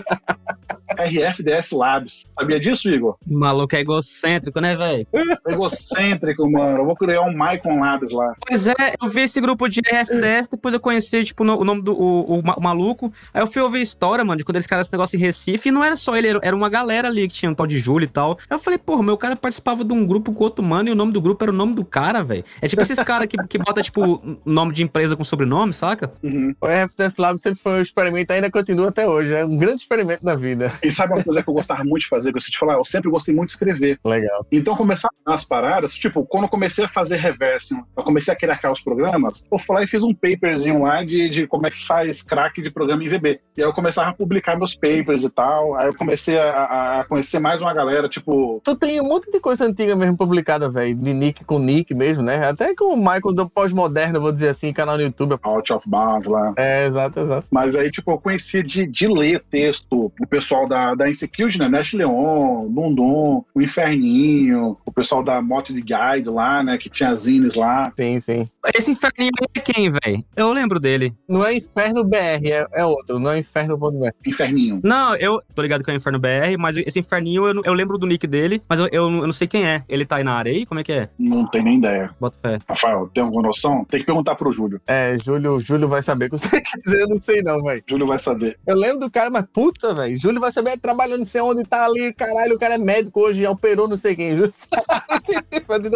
RFDSLabs. Sabia disso, Igor? O maluco é egocêntrico, né, velho? É egocêntrico, mano. Eu vou criar um Maicon Labs lá. Pois é, eu vi esse grupo de RFDS, depois eu conheci, tipo, o nome do o maluco. Aí eu fui ouvir a história, mano, de quando eles criaram esse negócio em Recife, e não era só ele, era uma galera ali que tinha um tal de Júlio e tal. Aí eu falei, porra, meu cara participava de um grupo com outro mano e o nome do grupo era o nome do cara, velho. É tipo esses caras que botam, tipo, nome de empresa com sobrenome, saca? Uhum. O RFDS Lab sempre foi um experimento, ainda continua até hoje. É um grande experimento da vida. E sabe uma coisa que eu gostava muito de fazer, que eu te falar? Eu sempre gostei muito de escrever. Legal. Então, começar as paradas, tipo, quando eu comecei a fazer reverse, eu comecei a criar os programas, eu fui lá e fiz um paperzinho lá de como é que faz crack de programa em VB. E aí eu começava a publicar meus papers e tal, aí eu comecei a conhecer mais uma galera, tipo... Tu tem um monte de coisa antiga mesmo publicada, velho, de nick com nick mesmo, né? Até com o Michael do pós-moderno, vou dizer assim, canal no YouTube. Out of Bounds lá. Exato. Mas aí, tipo, eu conheci de ler texto, o pessoal da da Insecurity, né? Nest Leon, Dundum, o Inferninho, o pessoal da Moto de Guide lá, né? Que tinha zines lá. Sim, sim. Esse Inferninho é quem, velho? Eu lembro dele. Não é Inferno BR, é outro. Não é Inferno.br. Inferninho. Não, eu tô ligado que é o Inferno BR, mas esse Inferninho eu lembro do nick dele, mas eu não sei quem é. Ele tá aí na área aí? Como é que é? Não tenho nem ideia. Bota fé. Rafael, tem alguma noção? Tem que perguntar pro Júlio. É, Júlio vai saber. Com certeza eu não sei não, velho. Júlio vai saber. Eu lembro do cara, mas puta, velho. Júlio vai saber, trabalhando não sei onde, tá ali, caralho, o cara é médico hoje, operou não sei quem. Júlio sabe.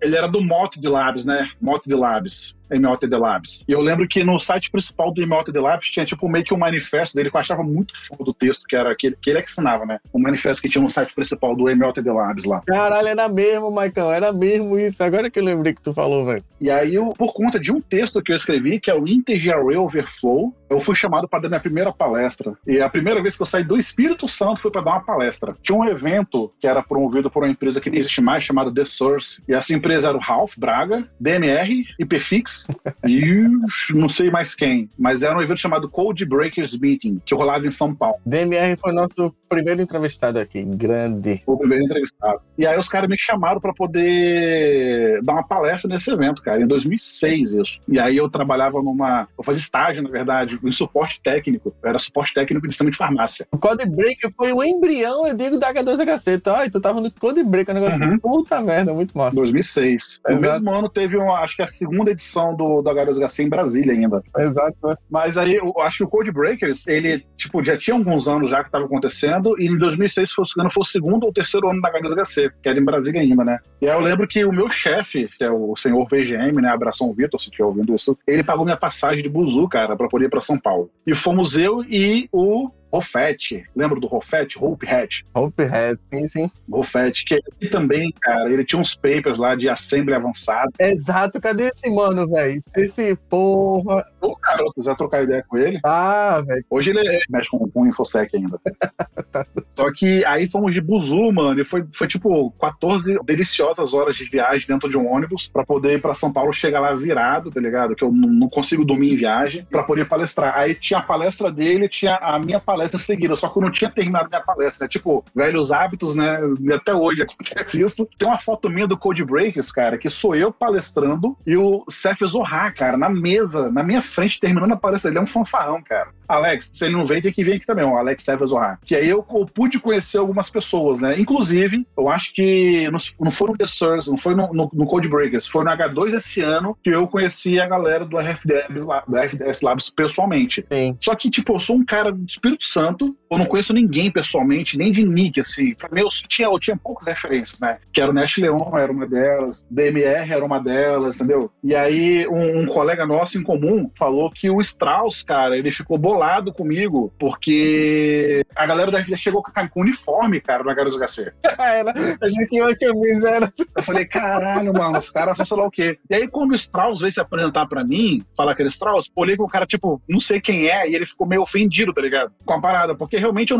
Ele era do MLT The Labs, né? MLT The Labs. MLT The Labs. E eu lembro que no site principal do MLT The Labs tinha tipo meio que um manifesto dele, que eu achava muito foda do texto, que era que ele é que assinava, né? Um manifesto que tinha no site principal do MLT The Labs lá. Caralho, era mesmo, Maicon, era mesmo isso. Agora que eu lembrei que tu falou, velho. E aí, por conta de um texto que eu escrevi, que é o InterGRA Overflow, eu fui chamado para dar minha primeira palestra. E a primeira vez que eu saí do Espírito Santo foi para dar uma palestra. Tinha um evento que era promovido por uma empresa que nem existe mais, chamada The Source. E essa empresa era o Ralph Braga, DMR, IPFix, e não sei mais quem, mas era um evento chamado Code Breakers Meeting, que rolava em São Paulo. DMR foi nosso primeiro entrevistado aqui, grande. O primeiro entrevistado. E aí os caras me chamaram pra poder dar uma palestra nesse evento, cara, em 2006 isso. E aí eu trabalhava eu fazia estágio, na verdade, em suporte técnico. Eu era suporte técnico de sistema de farmácia. O Code Breaker foi o embrião, eu digo, da H2HC. Então, tu tava no Code Breaker, um negócio de puta merda, muito massa. 2006. Exato. No mesmo ano teve, acho que a segunda edição do H2HC em Brasília ainda. Exato. Né? Mas aí, eu acho que o Code Breakers, ele, tipo, já tinha alguns anos já que estava acontecendo, e em 2006, se fosse, foi o segundo ou terceiro ano da H2HC, que era em Brasília ainda, né? E aí eu lembro que o meu chefe, que é o senhor VGM, né, abração Vitor, se estiver ouvindo isso, ele pagou minha passagem de buzu, cara, pra poder ir pra São Paulo. E fomos eu e o Rofete, lembra do Rofete? Hope Hat, sim, sim. Rofete, que ele também, cara, ele tinha uns papers lá de assembly avançado. Exato, cadê esse mano, velho? Esse porra... Ô, cara, eu quiser trocar ideia com ele... Ah, velho. Hoje ele mexe com o InfoSec ainda. Só que aí fomos de buzu, mano, e foi tipo 14 deliciosas horas de viagem dentro de um ônibus pra poder ir pra São Paulo, chegar lá virado, tá ligado? Que eu não consigo dormir em viagem, pra poder palestrar. Aí tinha a palestra dele, tinha a minha palestra em seguida, só que eu não tinha terminado minha palestra, né? Tipo, velhos hábitos, né? E até hoje acontece isso. Tem uma foto minha do Code Breakers, cara, que sou eu palestrando e o Seth Zorra, cara, na mesa, na minha frente, terminando a palestra. Ele é um fanfarrão, cara. Alex, se ele não vem, tem que vir aqui também, o Alex Seth Zorra. Que aí eu pude conhecer algumas pessoas, né? Inclusive, eu acho que não foi no The Source, não foi no Code Breakers, foi no H2 esse ano que eu conheci a galera do RFDSLabs pessoalmente. Sim. Só que, tipo, eu sou um cara do Espírito Santo, eu não conheço ninguém pessoalmente, nem de nick, assim. Pra mim, eu tinha poucas referências, né? Que era o Nest Leon, era uma delas, DMR era uma delas, entendeu? E aí, um colega nosso em comum falou que o Strauss, cara, ele ficou bolado comigo, porque a galera da RFD chegou com uniforme, cara, na H2HC. A gente tinha uma camisa, era... Eu falei, caralho, mano, os caras são sei lá o quê. E aí, quando o Strauss veio se apresentar pra mim, falar que era Strauss, olhei com o cara, tipo, não sei quem é, e ele ficou meio ofendido, tá ligado? Com a parada, porque realmente eu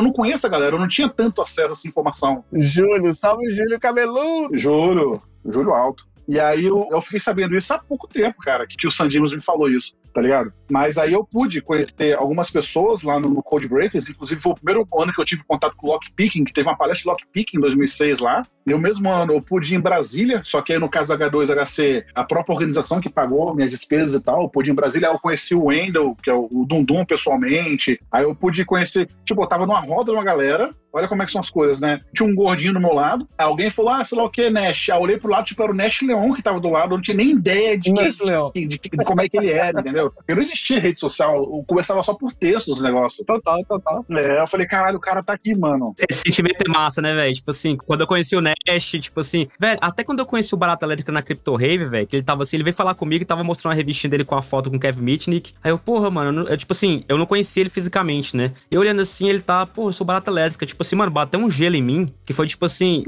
não conheço a galera, eu não tinha tanto acesso a essa informação. Júlio, salve Júlio Cabeludo! Júlio Alto. E aí eu fiquei sabendo isso há pouco tempo, cara, que o Sandimus me falou isso, tá ligado? Mas aí eu pude conhecer algumas pessoas lá no Code Breakers, inclusive foi o primeiro ano que eu tive contato com o Lockpicking, que teve uma palestra de Lockpicking em 2006 lá. E o mesmo ano eu pude ir em Brasília, só que aí no caso do H2HC, a própria organização que pagou minhas despesas e tal, eu pude ir em Brasília, aí eu conheci o Wendel, que é o Dundum pessoalmente, aí eu pude conhecer, tipo, eu tava numa roda de uma galera, olha como é que são as coisas, né? Tinha um gordinho do meu lado, alguém falou, ah, sei lá o que, Nash. Aí eu olhei pro lado, tipo, era o Nash Leon que tava do lado, eu não tinha nem ideia de como é que ele era, entendeu? Eu não existia rede social, eu conversava só por texto os negócios. Total. É, eu falei, caralho, o cara tá aqui, mano. Esse sentimento é massa, né, velho? Tipo assim, quando eu conheci o Nash, tipo assim, velho, até quando eu conheci o Barata Elétrica na Crypto Rave, velho, que ele tava assim, ele veio falar comigo e tava mostrando uma revistinha dele com a foto com o Kevin Mitnick. Aí eu, porra, mano, eu, tipo assim, eu não conhecia ele fisicamente, né? E olhando assim, ele tá, porra, eu sou Barata Elétrica, tipo assim, mano, bateu um gelo em mim, que foi tipo assim,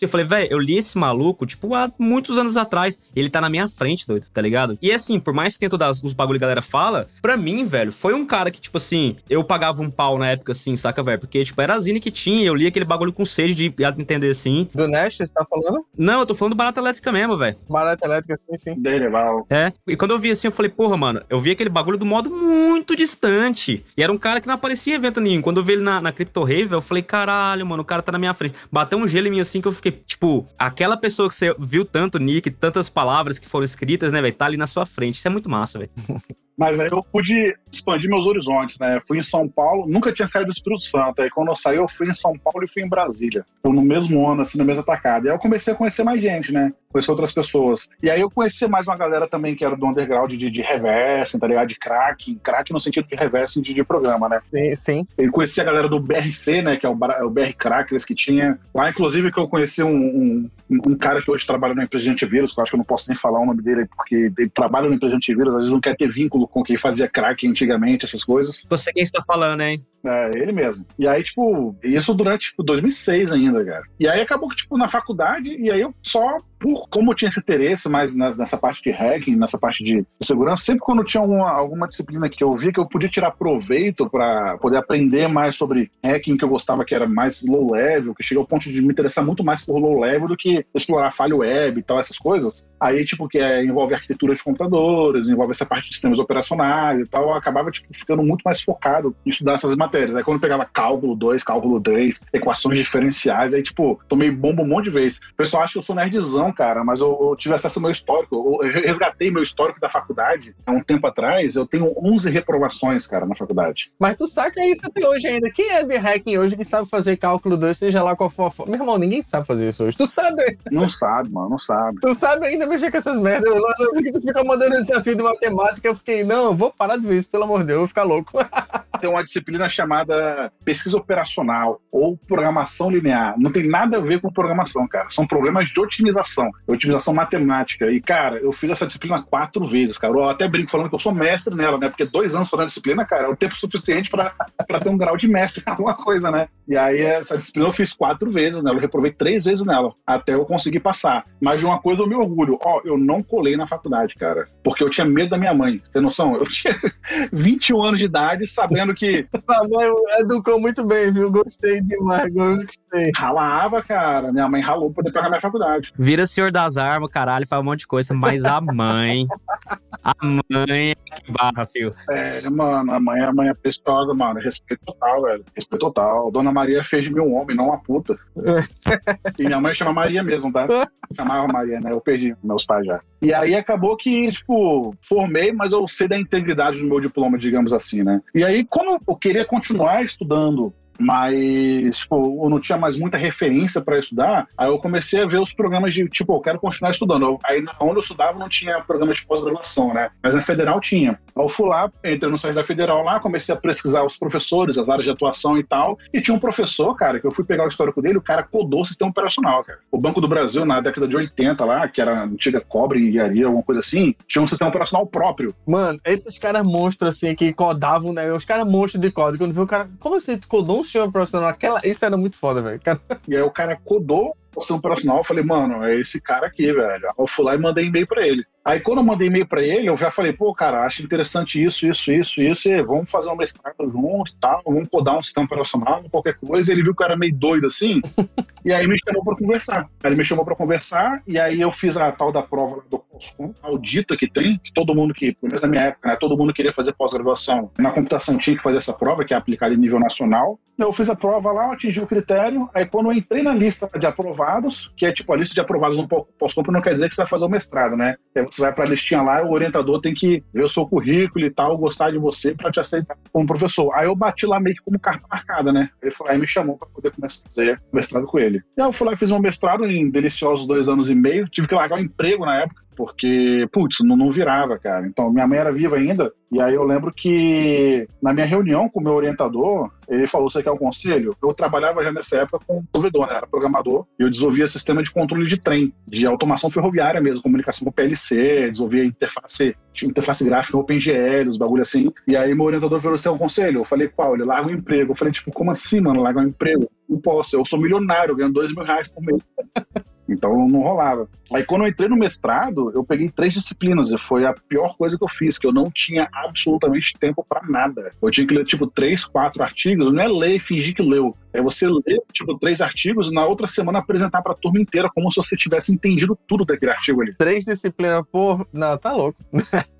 eu falei, velho, eu li esse maluco, tipo, há muitos anos atrás, ele tá na minha frente, doido, tá ligado? E assim, por mais que tenha todos os bagulho que a galera fala, pra mim, velho, foi um cara que, tipo assim, eu pagava um pau na época, assim, saca, velho? Porque, tipo, era a zine que tinha, eu li aquele bagulho com sede de entender, assim. Do Nessus, você tá falando? Não, eu tô falando do Barata Elétrica mesmo, velho. Barata Elétrica, sim, sim. Derival. É, e quando eu vi assim, eu falei, porra, mano, eu vi aquele bagulho do modo muito distante. E era um cara que não aparecia em evento nenhum. Quando eu vi ele na Crypto Rave, eu falei, caralho, mano, o cara tá na minha frente. Bateu um gelo em mim, assim, que eu fiquei, tipo, aquela pessoa que você viu tanto nick, tantas palavras que foram escritas, né, velho, tá ali na sua frente. Isso é muito massa, velho. Mas aí eu pude expandir meus horizontes, né? Fui em São Paulo, nunca tinha saído do Espírito Santo. Aí quando eu saí, eu fui em São Paulo e fui em Brasília. Ou no mesmo ano, assim, na mesma tacada. E aí eu comecei a conhecer mais gente, né? Conhecer outras pessoas. E aí eu conheci mais uma galera também que era do underground de reverse, tá ligado? De cracking. Cracking no sentido de reverse de programa, né? Sim, sim. Eu conheci a galera do BRC, né? Que é o BR Crackers que tinha. Lá, inclusive, que eu conheci um cara que hoje trabalha na empresa de antivírus, que eu acho que eu não posso nem falar o nome dele, porque ele trabalha na empresa de antivírus, às vezes não quer ter vínculo com quem fazia crack antigamente, essas coisas. Você quem está falando, hein? É, ele mesmo. E aí, tipo, isso durante, tipo, 2006 ainda, cara. E aí acabou que, tipo, na faculdade, e aí eu só, como eu tinha esse interesse mais nessa parte de hacking, nessa parte de segurança, sempre quando tinha alguma disciplina que eu via que eu podia tirar proveito pra poder aprender mais sobre hacking que eu gostava, que era mais low level, que chegou ao ponto de me interessar muito mais por low level do que explorar falha web e tal, essas coisas. Aí, tipo, que envolve arquitetura de computadores, envolve essa parte de sistemas operacionais e tal, eu acabava, tipo, ficando muito mais focado em estudar essas matérias. Aí quando eu pegava cálculo 2, cálculo 3, equações diferenciais, aí, tipo, tomei bomba um monte de vez. O pessoal acha que eu sou nerdzão, cara, mas eu tive acesso ao meu histórico, eu resgatei meu histórico da faculdade há um tempo atrás, eu tenho 11 reprovações, cara, na faculdade. Mas tu saca isso até hoje ainda. Quem é de hacking hoje que sabe fazer cálculo 2, seja lá qual for? Meu irmão, ninguém sabe fazer isso hoje. Tu sabe? Não sabe, mano, não sabe. Tu sabe ainda mexer com essas merdas. Eu vi que tu fica mandando um desafio de matemática, eu fiquei, não, eu vou parar de ver isso, pelo amor de Deus, eu vou ficar louco. Tem uma disciplina chamada pesquisa operacional ou programação linear. Não tem nada a ver com programação, cara. São problemas de otimização. Otimização matemática. E, cara, eu fiz essa disciplina 4 vezes, cara. Eu até brinco falando que eu sou mestre nela, né? Porque 2 anos fazendo a disciplina, cara, é o tempo suficiente pra ter um grau de mestre em alguma coisa, né? E aí, essa disciplina eu fiz 4 vezes nela. Eu reprovei 3 vezes nela, até eu conseguir passar. Mas de uma coisa eu me orgulho. Eu não colei na faculdade, cara. Porque eu tinha medo da minha mãe. Tem noção? Eu tinha 21 anos de idade sabendo que... Minha mãe educou muito bem, viu? Gostei demais, gostei. Ralava, cara. Minha mãe ralou pra poder pagar minha faculdade. Vira senhor das armas, caralho, faz um monte de coisa, mas a mãe... A mãe que barra, filho. É, mano, a mãe é preciosa, mano. Respeito total, velho. Respeito total. Dona Maria fez de mim um homem, não uma puta. E minha mãe chama Maria mesmo, tá? Chamava Maria, né? Eu perdi meus pais já. E aí acabou que, tipo, formei, mas eu sei da integridade do meu diploma, digamos assim, né? E aí, como eu queria continuar estudando, mas, tipo, eu não tinha mais muita referência pra estudar, aí eu comecei a ver os programas de, tipo, eu quero continuar estudando. Aí, onde eu estudava, não tinha programa de pós-graduação, né? Mas na Federal tinha. Aí eu fui lá, entrei no site da Federal lá, comecei a pesquisar os professores, as áreas de atuação e tal, e tinha um professor, cara, que eu fui pegar o histórico dele, o cara codou o sistema operacional, cara. O Banco do Brasil, na década de 80 lá, que era a antiga Cobre e Engenharia, alguma coisa assim, tinha um sistema operacional próprio. Mano, esses caras monstros, assim, que codavam, né? Os caras monstros de código. Quando viu o cara, como assim, tu codou um sistema operacional? Isso era muito foda, velho. E aí o cara codou o sistema operacional, eu falei, mano, é esse cara aqui, velho. Eu fui lá e mandei e-mail pra ele. Aí quando eu mandei e-mail pra ele, eu já falei, pô, cara, acho interessante isso, e vamos fazer um mestrado junto e tal, vamos codar um sistema operacional, qualquer coisa. Ele viu que eu era meio doido assim, e aí me chamou pra conversar. E aí eu fiz a tal da prova do Coscom, maldita que tem, que todo mundo que, pelo menos na minha época, né, todo mundo queria fazer pós-graduação. Na computação tinha que fazer essa prova, que é aplicada em nível nacional. Eu fiz a prova lá, atingi o critério, aí quando eu entrei na lista de aprovados, que é tipo a lista de aprovados no pós-comp, não quer dizer que você vai fazer o mestrado, né? Você vai pra listinha lá, o orientador tem que ver o seu currículo e tal, gostar de você pra te aceitar como professor. Aí eu bati lá meio que como carta marcada, né? Ele falou, aí me chamou pra poder começar a fazer mestrado com ele. E aí eu fui lá e fiz um mestrado em deliciosos 2 anos e meio, tive que largar o emprego na época, porque, putz, não virava, cara. Então, minha mãe era viva ainda, e aí eu lembro que na minha reunião com o meu orientador, ele falou, você quer um conselho? Eu trabalhava já nessa época com desenvolvedor, né? Era programador, e eu desenvolvia sistema de controle de trem, de automação ferroviária mesmo, comunicação com PLC, desenvolvia interface gráfica, OpenGL, os bagulho assim. E aí meu orientador falou, você quer um conselho? Eu falei, qual? Ele, larga o emprego. Eu falei, tipo, como assim, mano, larga o emprego? Não posso, eu sou milionário, ganho R$2.000 por mês. então não rolava. Aí quando eu entrei no mestrado, eu peguei 3 disciplinas, e foi a pior coisa que eu fiz, que eu não tinha absolutamente tempo pra nada. Eu tinha que ler, tipo, 3, 4 artigos, não é ler e fingir que leu. É você ler, tipo, 3 artigos e na outra semana apresentar pra turma inteira como se você tivesse entendido tudo daquele artigo ali. 3 disciplinas, pô... Não, tá louco.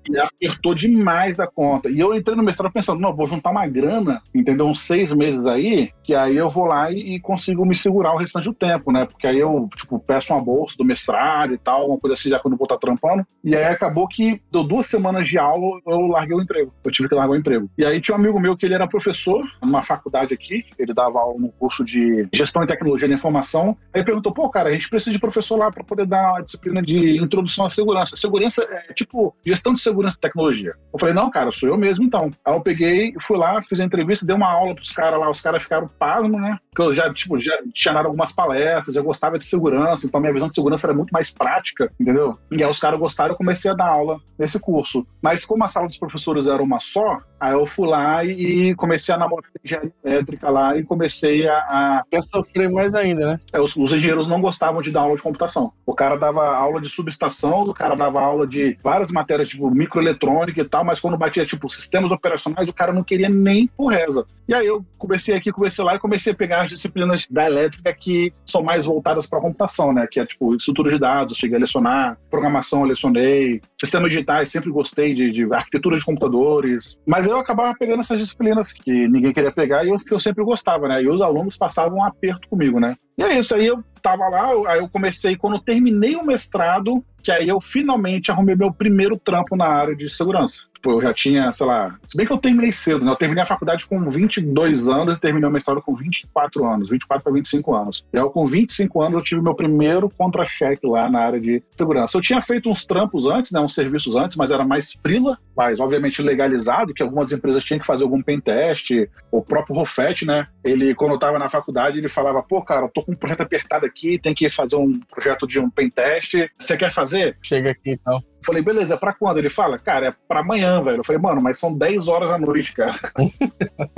E apertou demais da conta. E eu entrei no mestrado pensando, não, vou juntar uma grana, entendeu? Uns 6 meses aí, que aí eu vou lá e consigo me segurar o restante do tempo, né? Porque aí eu, tipo, peço uma bolsa do mestrado e tal, alguma coisa assim, já quando eu vou estar trampando. E aí acabou que deu 2 semanas de aula, eu larguei o emprego. Eu tive que largar o emprego. E aí tinha um amigo meu que ele era professor numa faculdade aqui, ele dava aula num curso de gestão e tecnologia da informação. Aí perguntou, pô, cara, a gente precisa de professor lá pra poder dar a disciplina de introdução à segurança. Segurança é tipo gestão de segurança e tecnologia. Eu falei, não, cara, sou eu mesmo então. Aí eu peguei, fui lá, fiz a entrevista, dei uma aula pros caras lá, os caras ficaram pasmos, né? Porque eu já, tipo, já tinha dado algumas palestras, já gostava de segurança, então minha visão de segurança era muito mais prática, entendeu? E aí os caras gostaram, eu comecei a dar aula nesse curso. Mas como a sala dos professores era uma só, aí eu fui lá e comecei a namorar engenharia elétrica lá e comecei a... Eu sofri mais ainda, né? É, os engenheiros não gostavam de dar aula de computação. O cara dava aula de subestação, o cara dava aula de várias matérias, tipo microeletrônica e tal, mas quando batia, tipo, sistemas operacionais, o cara não queria nem por reza. E aí eu comecei aqui, comecei lá e comecei a pegar as disciplinas da elétrica que são mais voltadas para a computação, né? Que é, tipo, estrutura de dados, eu cheguei a lecionar, programação eu lecionei, sistemas digitais, sempre gostei de arquitetura de computadores. Mas eu acabava pegando essas disciplinas que ninguém queria pegar e que eu sempre gostava, né? E os alunos passavam um aperto comigo, né? E é isso, aí eu tava lá, aí eu comecei, quando eu terminei o mestrado, que aí eu finalmente arrumei meu primeiro trampo na área de segurança. Eu já tinha, sei lá... Se bem que eu terminei cedo, né? Eu terminei a faculdade com 22 anos e terminei o mestrado com 24 anos. 24 para 25 anos. E aí, com 25 anos, eu tive meu primeiro contra-cheque lá na área de segurança. Eu tinha feito uns trampos antes, né? Uns serviços antes, mas era mais frila, mas, obviamente, legalizado, que algumas empresas tinham que fazer algum pentest. O próprio Rofete, né? Ele, quando eu tava na faculdade, ele falava, pô, cara, eu tô com um projeto apertado aqui, tem que fazer um projeto de um pentest. Você quer fazer? Chega aqui e tal. Eu falei, beleza, pra quando? Ele fala, cara, é pra amanhã, velho. Eu falei, mano, mas são 10 horas da noite, cara.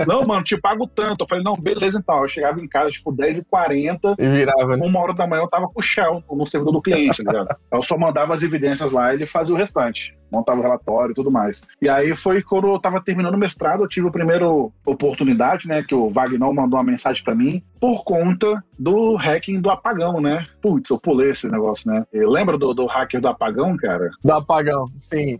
Não, mano, te pago tanto. Eu falei, não, beleza, então. Eu chegava em casa, tipo, 10h40. E virava, né? 1h da manhã eu tava com o Shell, no servidor do cliente, tá ligado? Eu só mandava as evidências lá e ele fazia o restante. Montava o relatório e tudo mais. E aí foi quando eu tava terminando o mestrado, eu tive a primeira oportunidade, né, que o Wagner mandou uma mensagem pra mim, por conta do hacking do apagão, né? Putz, eu pulei esse negócio, né? E lembra do hacker do apagão, cara? Do apagão, sim.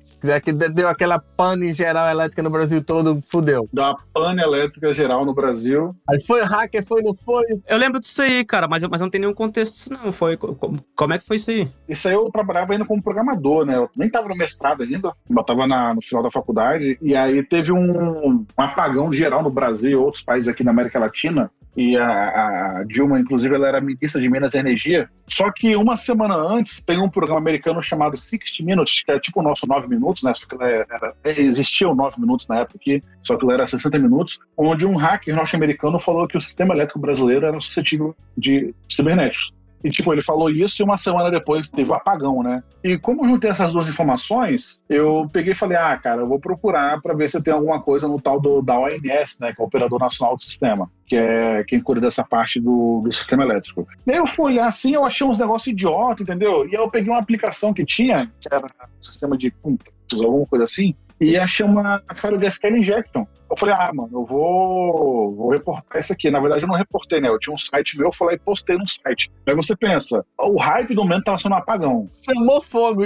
Deu aquela pane geral elétrica no Brasil todo, fudeu. Deu uma pane elétrica geral no Brasil. Aí foi hacker, foi, não foi? Eu lembro disso aí, cara, mas não tem nenhum contexto, não. Foi, como é que foi isso aí? Isso aí eu trabalhava ainda como programador, né? Eu nem tava no mestrado ainda, eu tava no final da faculdade, e aí teve um apagão geral no Brasil e outros países aqui na América Latina, e a Dilma, inclusive, ela era ministra de Minas e Energia. Só que uma semana antes, tem um programa americano chamado 60 Minutes, que é tipo o nosso 9 Minutos, né? Só que existia o 9 Minutos na época aqui, só que era 60 minutos, onde um hacker norte-americano falou que o sistema elétrico brasileiro era suscetível de cibernéticos. E, tipo, ele falou isso e uma semana depois teve o apagão, né? E como eu juntei essas duas informações, eu peguei e falei, ah, cara, eu vou procurar pra ver se tem alguma coisa no tal da ONS, né? Que é o Operador Nacional do Sistema, que é quem cuida dessa parte do sistema elétrico. Daí eu fui assim, eu achei uns negócios idiota, entendeu? E aí eu peguei uma aplicação que tinha, que era um sistema de pontos, alguma coisa assim, e achei uma cara de SQL Injection. Eu falei, ah, mano, eu vou reportar isso aqui. Na verdade, eu não reportei, né? Eu tinha um site meu, eu falei, postei num site. Aí você pensa, o hype do momento tava sendo um apagão. Chamou fogo.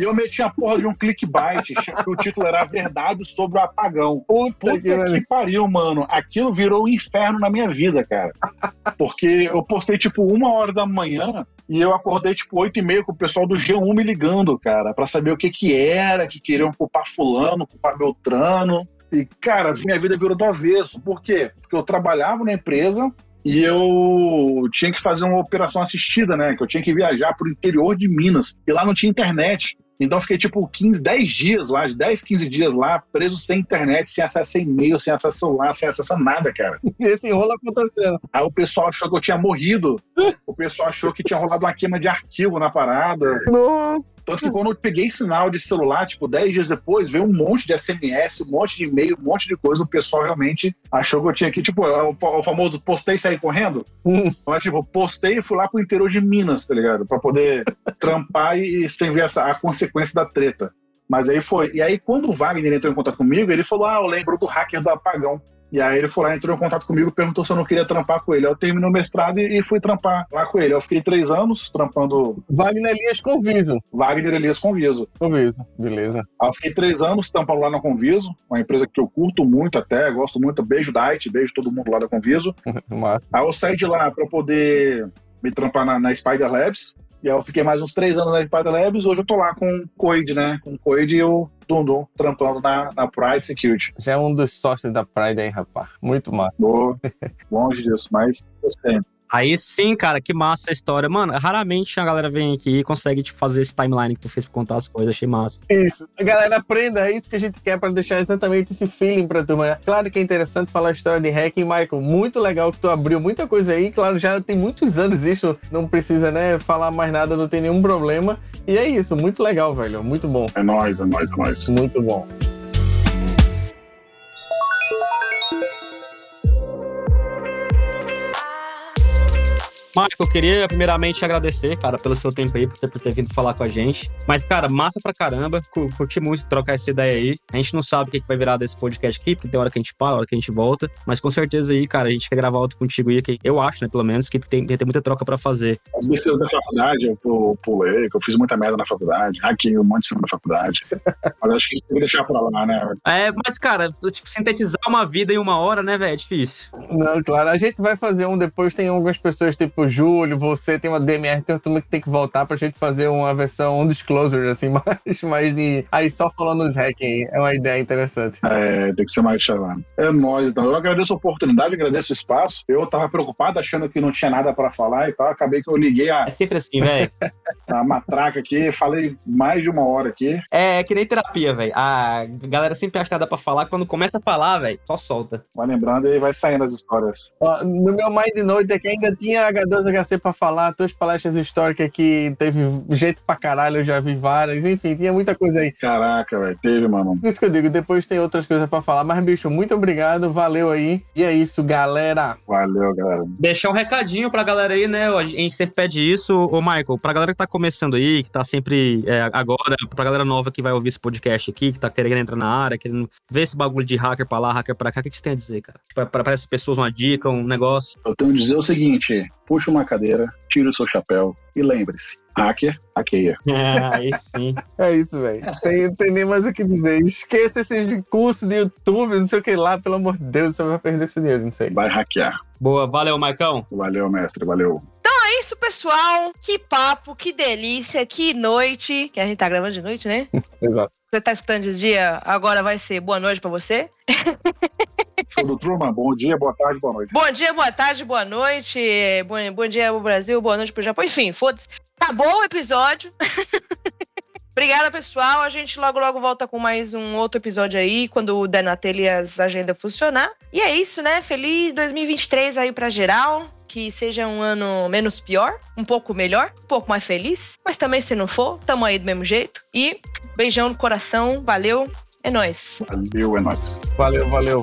E eu meti a porra de um clickbait, que o título era Verdade sobre o Apagão. Puta que pariu, mano. Aquilo virou um inferno na minha vida, cara. Porque eu postei, tipo, 1h da manhã e eu acordei, tipo, 8h30 com o pessoal do G1 me ligando, cara, pra saber o que era, que queriam culpar fulano, culpar Beltrano. E, cara, minha vida virou do avesso. Por quê? Porque eu trabalhava na empresa e eu tinha que fazer uma operação assistida, né? Que eu tinha que viajar pro interior de Minas. E lá não tinha internet. Então eu fiquei tipo 10 dias lá, 10, 15 dias lá, preso sem internet, sem acesso a e-mail, sem acesso a celular, sem acesso a nada, cara. Esse enrolo acontecendo. Aí o pessoal achou que eu tinha morrido, o pessoal achou que tinha rolado uma queima de arquivo na parada. Nossa! Tanto que quando eu peguei sinal de celular, tipo, 10 dias depois, veio um monte de SMS, um monte de e-mail, um monte de coisa, o pessoal realmente achou que eu tinha que, tipo, o famoso postei e saí correndo. Mas, tipo, postei e fui lá pro interior de Minas, tá ligado? Pra poder trampar e sem ver a consequência da treta. Mas aí foi. E aí, quando o Wagner entrou em contato comigo, ele falou: eu lembro do hacker do Apagão. E aí ele foi lá, entrou em contato comigo, perguntou se eu não queria trampar com ele. Eu terminei o mestrado e fui trampar lá com ele. Eu fiquei 3 anos trampando... Wagner Elias Conviso. Wagner Elias Conviso. Conviso, beleza. Aí eu fiquei 3 anos trampando lá na Conviso, uma empresa que eu curto muito até, gosto muito. Beijo da IT, beijo todo mundo lá da Conviso. Massa. Aí eu saí de lá pra poder me trampar na Spider Labs. E aí eu fiquei mais uns 3 anos na América Online. Hoje eu tô lá com o Coid, né? Com o Coid e o Dundum, trampando na Pride Security. Já é um dos sócios da Pride aí, rapaz. Muito massa. Boa. Longe disso, mas gostei. Aí sim, cara, que massa a história. Mano, raramente a galera vem aqui e consegue tipo, fazer esse timeline que tu fez pra contar as coisas. Achei massa. Isso. A galera aprenda. É isso que a gente quer pra deixar exatamente esse feeling pra turma. Claro que é interessante falar a história de hacking, Maicon. Muito legal que tu abriu muita coisa aí. Claro, já tem muitos anos isso. Não precisa, né, falar mais nada. Não tem nenhum problema. E é isso. Muito legal, velho. Muito bom. É nóis, é nóis, é nóis. Muito bom. Márcio, eu queria primeiramente agradecer, cara, pelo seu tempo aí, por ter vindo falar com a gente. Mas, cara, massa pra caramba, curti muito trocar essa ideia aí. A gente não sabe o que vai virar desse podcast aqui, porque tem hora que a gente para, hora que a gente volta. Mas com certeza aí, cara, a gente quer gravar outro contigo aí, que eu acho, né, pelo menos, que tem muita troca pra fazer. As besteiras da faculdade, eu pulei, que eu fiz muita merda na faculdade, hackei um monte de cima na faculdade. Mas acho que isso tem que deixar pra lá, né? É, mas, cara, tipo, sintetizar uma vida em 1 hora, né, velho, é difícil. Não, claro, a gente vai fazer um depois, tem algumas pessoas, tipo, o Júlio, você, tem uma DMR, tem uma turma que tem que voltar pra gente fazer uma versão undisclosure, assim, mais de... Aí só falando nos hacking, é uma ideia interessante. É, tem que ser mais chamado. É nóis, então. Eu agradeço a oportunidade, agradeço o espaço. Eu tava preocupado, achando que não tinha nada pra falar e tal, acabei que eu liguei a... É sempre assim, velho. A matraca aqui, falei mais de 1 hora aqui. É que nem terapia, velho. A galera sempre acha nada pra falar, quando começa a falar, velho, só solta. Vai lembrando e vai saindo as histórias. Ó, no meu Mind Note aqui ainda tinha H2HC pra falar, tuas palestras históricas que teve jeito pra caralho, eu já vi várias, enfim, tinha muita coisa aí. Caraca, velho, teve, mano. Por isso que eu digo, depois tem outras coisas pra falar, mas, bicho, muito obrigado, valeu aí, e é isso, galera. Valeu, galera. Deixar um recadinho pra galera aí, né, a gente sempre pede isso, ô, Michael, pra galera que tá começando aí, que tá sempre agora, pra galera nova que vai ouvir esse podcast aqui, que tá querendo entrar na área, querendo ver esse bagulho de hacker pra lá, hacker pra cá, o que você tem a dizer, cara? Pra essas pessoas uma dica, um negócio? Eu tenho a dizer o seguinte... Puxa uma cadeira, tira o seu chapéu e lembre-se, hacker, hackeia. É, aí sim. É isso, velho. Tem nem mais o que dizer. Esqueça esse curso de YouTube, não sei o que lá, pelo amor de Deus, você vai perder esse dinheiro, não sei. Vai hackear. Boa, valeu, Maicão. Valeu, mestre, valeu. É isso, pessoal. Que papo, que delícia, que noite. Que a gente tá gravando de noite, né? Exato. Você tá escutando de dia, agora vai ser boa noite pra você. Show do Truman, bom dia, boa tarde, boa noite. Bom dia, boa tarde, boa noite. Bom dia pro Brasil, boa noite pro Japão. Enfim, foda-se. Acabou o episódio. Obrigada, pessoal. A gente logo volta com mais um outro episódio aí, quando der na telha a agenda funcionar. E é isso, né? Feliz 2023 aí pra geral. Que seja um ano menos pior, um pouco melhor, um pouco mais feliz. Mas também se não for, tamo aí do mesmo jeito. E beijão no coração, valeu, é nóis. Valeu, é nóis. Valeu, valeu.